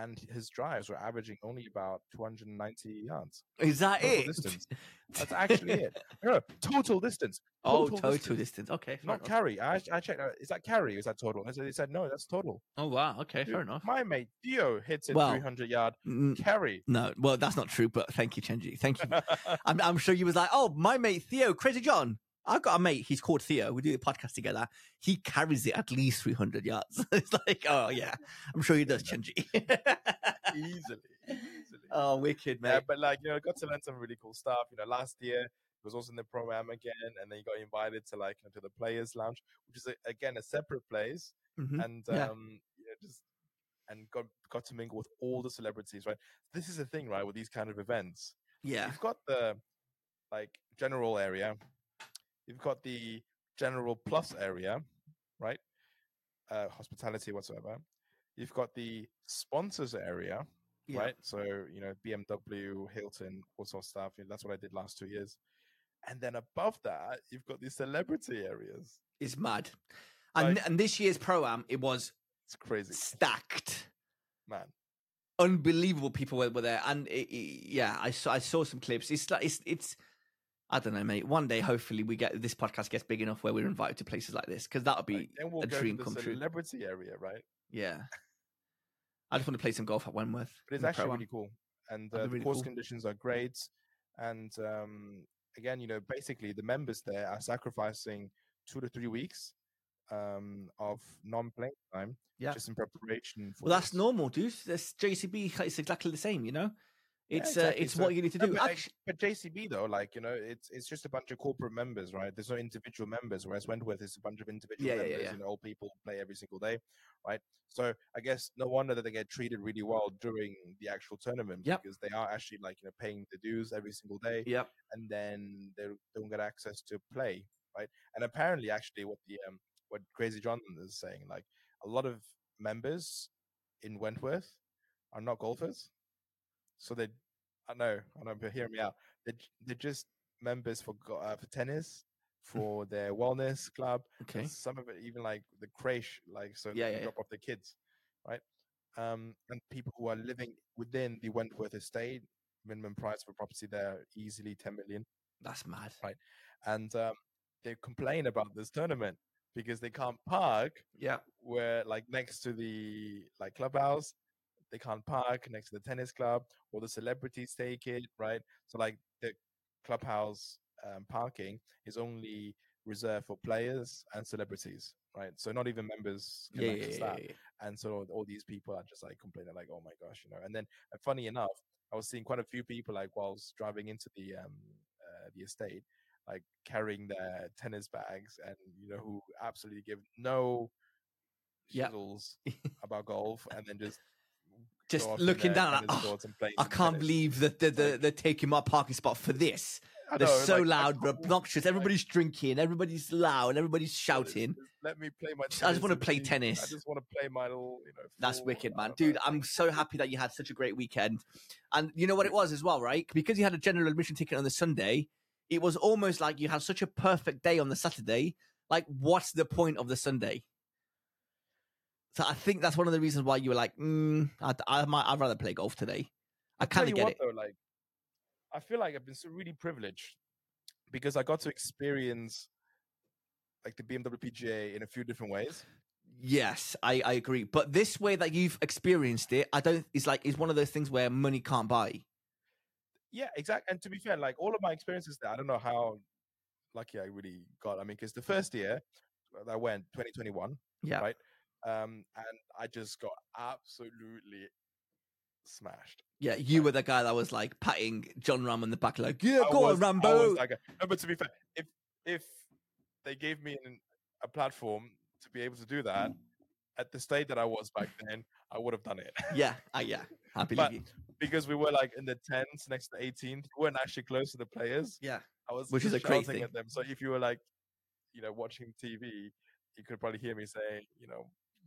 and his drives were averaging only about two hundred ninety yards. Is that total it? Distance. That's actually it. No, total distance. Total oh, total distance. distance. Okay. Not enough. Carry. I, I checked. Is that carry? Is that total? I said, they said, no, that's total. Oh, wow. Okay, dude, fair enough. My mate Theo hits it well, three hundred yard n- carry. No, well, that's not true, but thank you, Chenji. Thank you. I'm, I'm sure you was like, oh, my mate Theo, Crazy John. I've got a mate. He's called Theo. We do the podcast together. He carries it at least three hundred yards. It's like, oh, yeah. I'm sure he does, Chenji. easily, easily. Oh, wicked, mate. Yeah, but, like, you know, I got to learn some really cool stuff. You know, last year, he was also in the Pro-Am again, and then he got invited to, like, you know, to the Players' Lounge, which is, a, again, a separate place. Mm-hmm. And, um, yeah. you know, just and got, got to mingle with all the celebrities, right? This is the thing, right, with these kind of events. Yeah. You've got the, like, general area. You've got the general plus area, right? Uh, hospitality, whatsoever. You've got the sponsors area, yeah. right? So, you know, B M W, Hilton, all sorts of stuff. That's what I did last two years. And then above that, you've got the celebrity areas. It's mad. And, like, and this year's Pro-Am, it was it's crazy, stacked. Man. Unbelievable people were, were there. And it, it, yeah, I saw, I saw some clips. It's like, it's, it's, I don't know, mate. One day, hopefully, we get this podcast gets big enough where we're invited to places like this, because that would be right. then we'll a dream go to the come true. Celebrity area, right? Yeah. I just want to play some golf at Wentworth. But it's actually really cool, and uh, really the course cool. conditions are great. And um, again, you know, basically, the members there are sacrificing two to three weeks um, of non-playing time, yeah. just in preparation. For well, this. That's normal, dude. This J C B is exactly the same, you know. It's yeah, exactly. uh, it's so, what you need to do. But, Actually, but J C B though, like you know, it's it's just a bunch of corporate members, right? There's no individual members. Whereas Wentworth is a bunch of individual yeah, members, yeah, yeah. and old people play every single day, right? So I guess no wonder that they get treated really well during the actual tournament yep. because they are actually like you know paying the dues every single day, yep. and then they don't get access to play, right? And apparently, actually, what the um, what Crazy Jonathan is saying, like a lot of members in Wentworth are not golfers. So they, I know, I know, but hear me out. They, they're just members for uh, for tennis, for their wellness club. Okay. Some of it even like the crèche, like so yeah, they yeah, drop yeah. off the kids, right? Um, and people who are living within the Wentworth estate, minimum price for property there easily ten million. That's mad, right? And um, they complain about this tournament because they can't park. Yeah. Where like next to the like clubhouse. They can't park next to the tennis club, or the celebrities take it, right? So, like the clubhouse um, parking is only reserved for players and celebrities, right? So not even members can yeah, access yeah, that. Yeah, yeah. And so all these people are just like complaining, like, "Oh my gosh," you know. And then, and funny enough, I was seeing quite a few people, like whilst driving into the um, uh, the estate, like carrying their tennis bags, and you know, who absolutely give no shizzles yep. about golf, and then just. Just looking down, like, oh, I can't believe that they're, they're, they're taking my parking spot for this. I they're know, so like, loud, they're obnoxious. Everybody's like, drinking, everybody's loud, everybody's shouting. Let me play my. Tennis I just want to play tennis. I just want to play my little. You know, full, that's wicked, man, dude. I'm so happy that you had such a great weekend, and you know what it was as well, right? Because you had a general admission ticket on the Sunday, it was almost like you had such a perfect day on the Saturday. Like, what's the point of the Sunday? So I think that's one of the reasons why you were like, mm, I, I might, I'd rather play golf today. I kind of get what, it. Though, like, I feel like I've been so really privileged because I got to experience like the B M W P G A in a few different ways. Yes, I, I agree. But this way that you've experienced it, I don't. It's like it's one of those things where money can't buy. Yeah, exactly. And to be fair, like all of my experiences there, I don't know how lucky I really got. I mean, because the first year that I went, twenty twenty-one, yeah, right. Um, and I just got absolutely smashed. Yeah, you were the guy that was like patting Jon Rahm on the back, like, yeah, I go was, on, Rambo. Like a, no, but to be fair, if if they gave me an, a platform to be able to do that at the state that I was back then, I would have done it. Yeah, uh, yeah, I believe but you. Because we were like in the tens next to the eighteenth, we weren't actually close to the players. Yeah, I was which is a great thing at them. So if you were like, you know, watching T V, you could probably hear me saying, you know.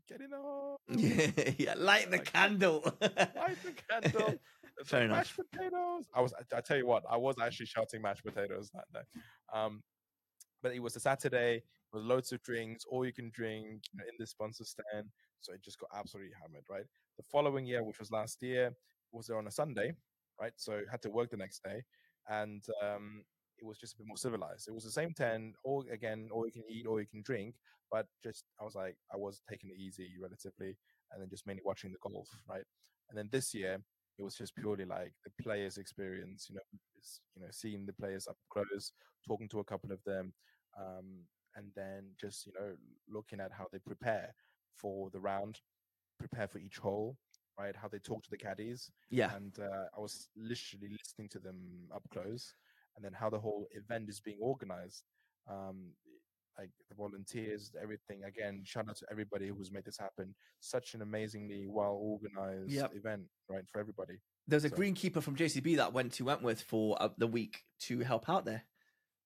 Get in the hole. Yeah, yeah. Light the like, candle. Light the candle. Fair enough. Mashed potatoes. I was. I, I tell you what. I was actually shouting mashed potatoes that day. Um, but it was a Saturday with loads of drinks. All you can drink you know, in the sponsor stand. So it just got absolutely hammered. Right. The following year, which was last year, was there on a Sunday. Right. So I had to work the next day, and um, it was just a bit more civilized. It was the same ten, all again, all you can eat, all you can drink. But just, I was like, I was taking it easy relatively, and then just mainly watching the golf, right? And then this year, it was just purely like the players' experience, you know, you know, seeing the players up close, talking to a couple of them, um, and then just, you know, looking at how they prepare for the round, prepare for each hole, right? How they talk to the caddies. Yeah. And uh, I was literally listening to them up close. And then how the whole event is being organized, um, like the volunteers, everything. Again, shout out to everybody who's made this happen. Such an amazingly well-organized yep. event, right, for everybody. There's a so. greenkeeper from J C B that went to Wentworth for uh, the week to help out there.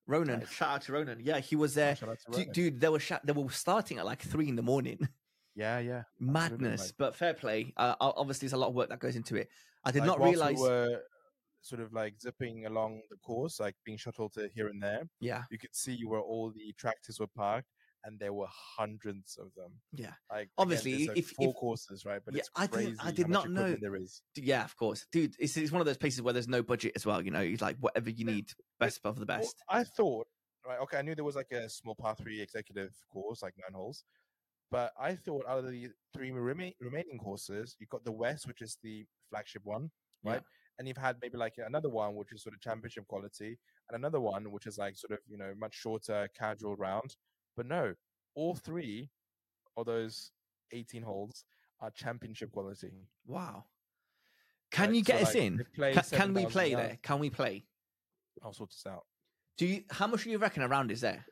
Ronan, nice. Shout out to Ronan. Yeah, he was there. Dude, dude, they were sh- they were starting at like three in the morning. Yeah, yeah. Madness, like... but fair play. Uh, obviously, there's a lot of work that goes into it. I did like, not realize... We were... sort of like zipping along the course, like being shuttled to here and there. Yeah. You could see where all the tractors were parked, and there were hundreds of them. Yeah. Like obviously, again, like if four if, courses, right? But yeah, it's crazy. I did, I did how not much know there is. Yeah, of course, dude. It's it's one of those places where there's no budget as well. You know, it's like whatever you need, best of the best. Well, I thought, right? Okay, I knew there was like a small par three executive course, like nine holes, but I thought out of the three remi- remaining courses, you got the West, which is the flagship one, right? Yeah. And you've had maybe like another one, which is sort of championship quality, and another one, which is like sort of, you know, much shorter casual round. But no, all three of those eighteen holes are championship quality. Wow. Can right, you get so us like, in? Can, can we play yards. there? Can we play? I'll sort this out. Do you? How much do you reckon a round is there?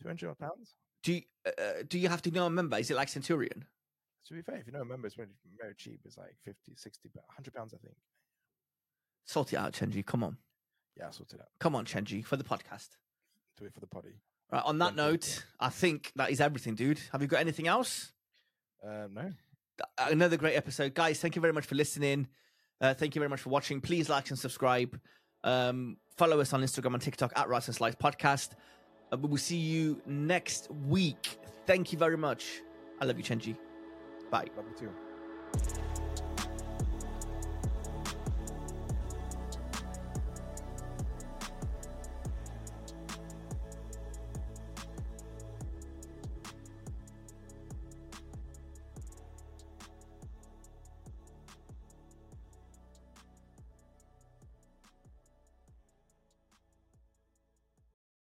Two hundred pounds. Do you? Uh, do you have to know a member? Is it like Centurion? To be fair, if you know a member, it's very, very cheap. It's like fifty, sixty, but one hundred pounds, I think. Sort it out, Chenji. Come on. Yeah, I'll sort it out. Come on, Chenji, for the podcast. Do it for the potty. Right. On that note, I think that is everything, dude. Have you got anything else? Uh, no. Another great episode, guys. Thank you very much for listening. Uh, thank you very much for watching. Please like and subscribe. Um, follow us on Instagram and TikTok at Rice and Slice Podcast. Uh, we will see you next week. Thank you very much. I love you, Chenji. Bye. Love you too.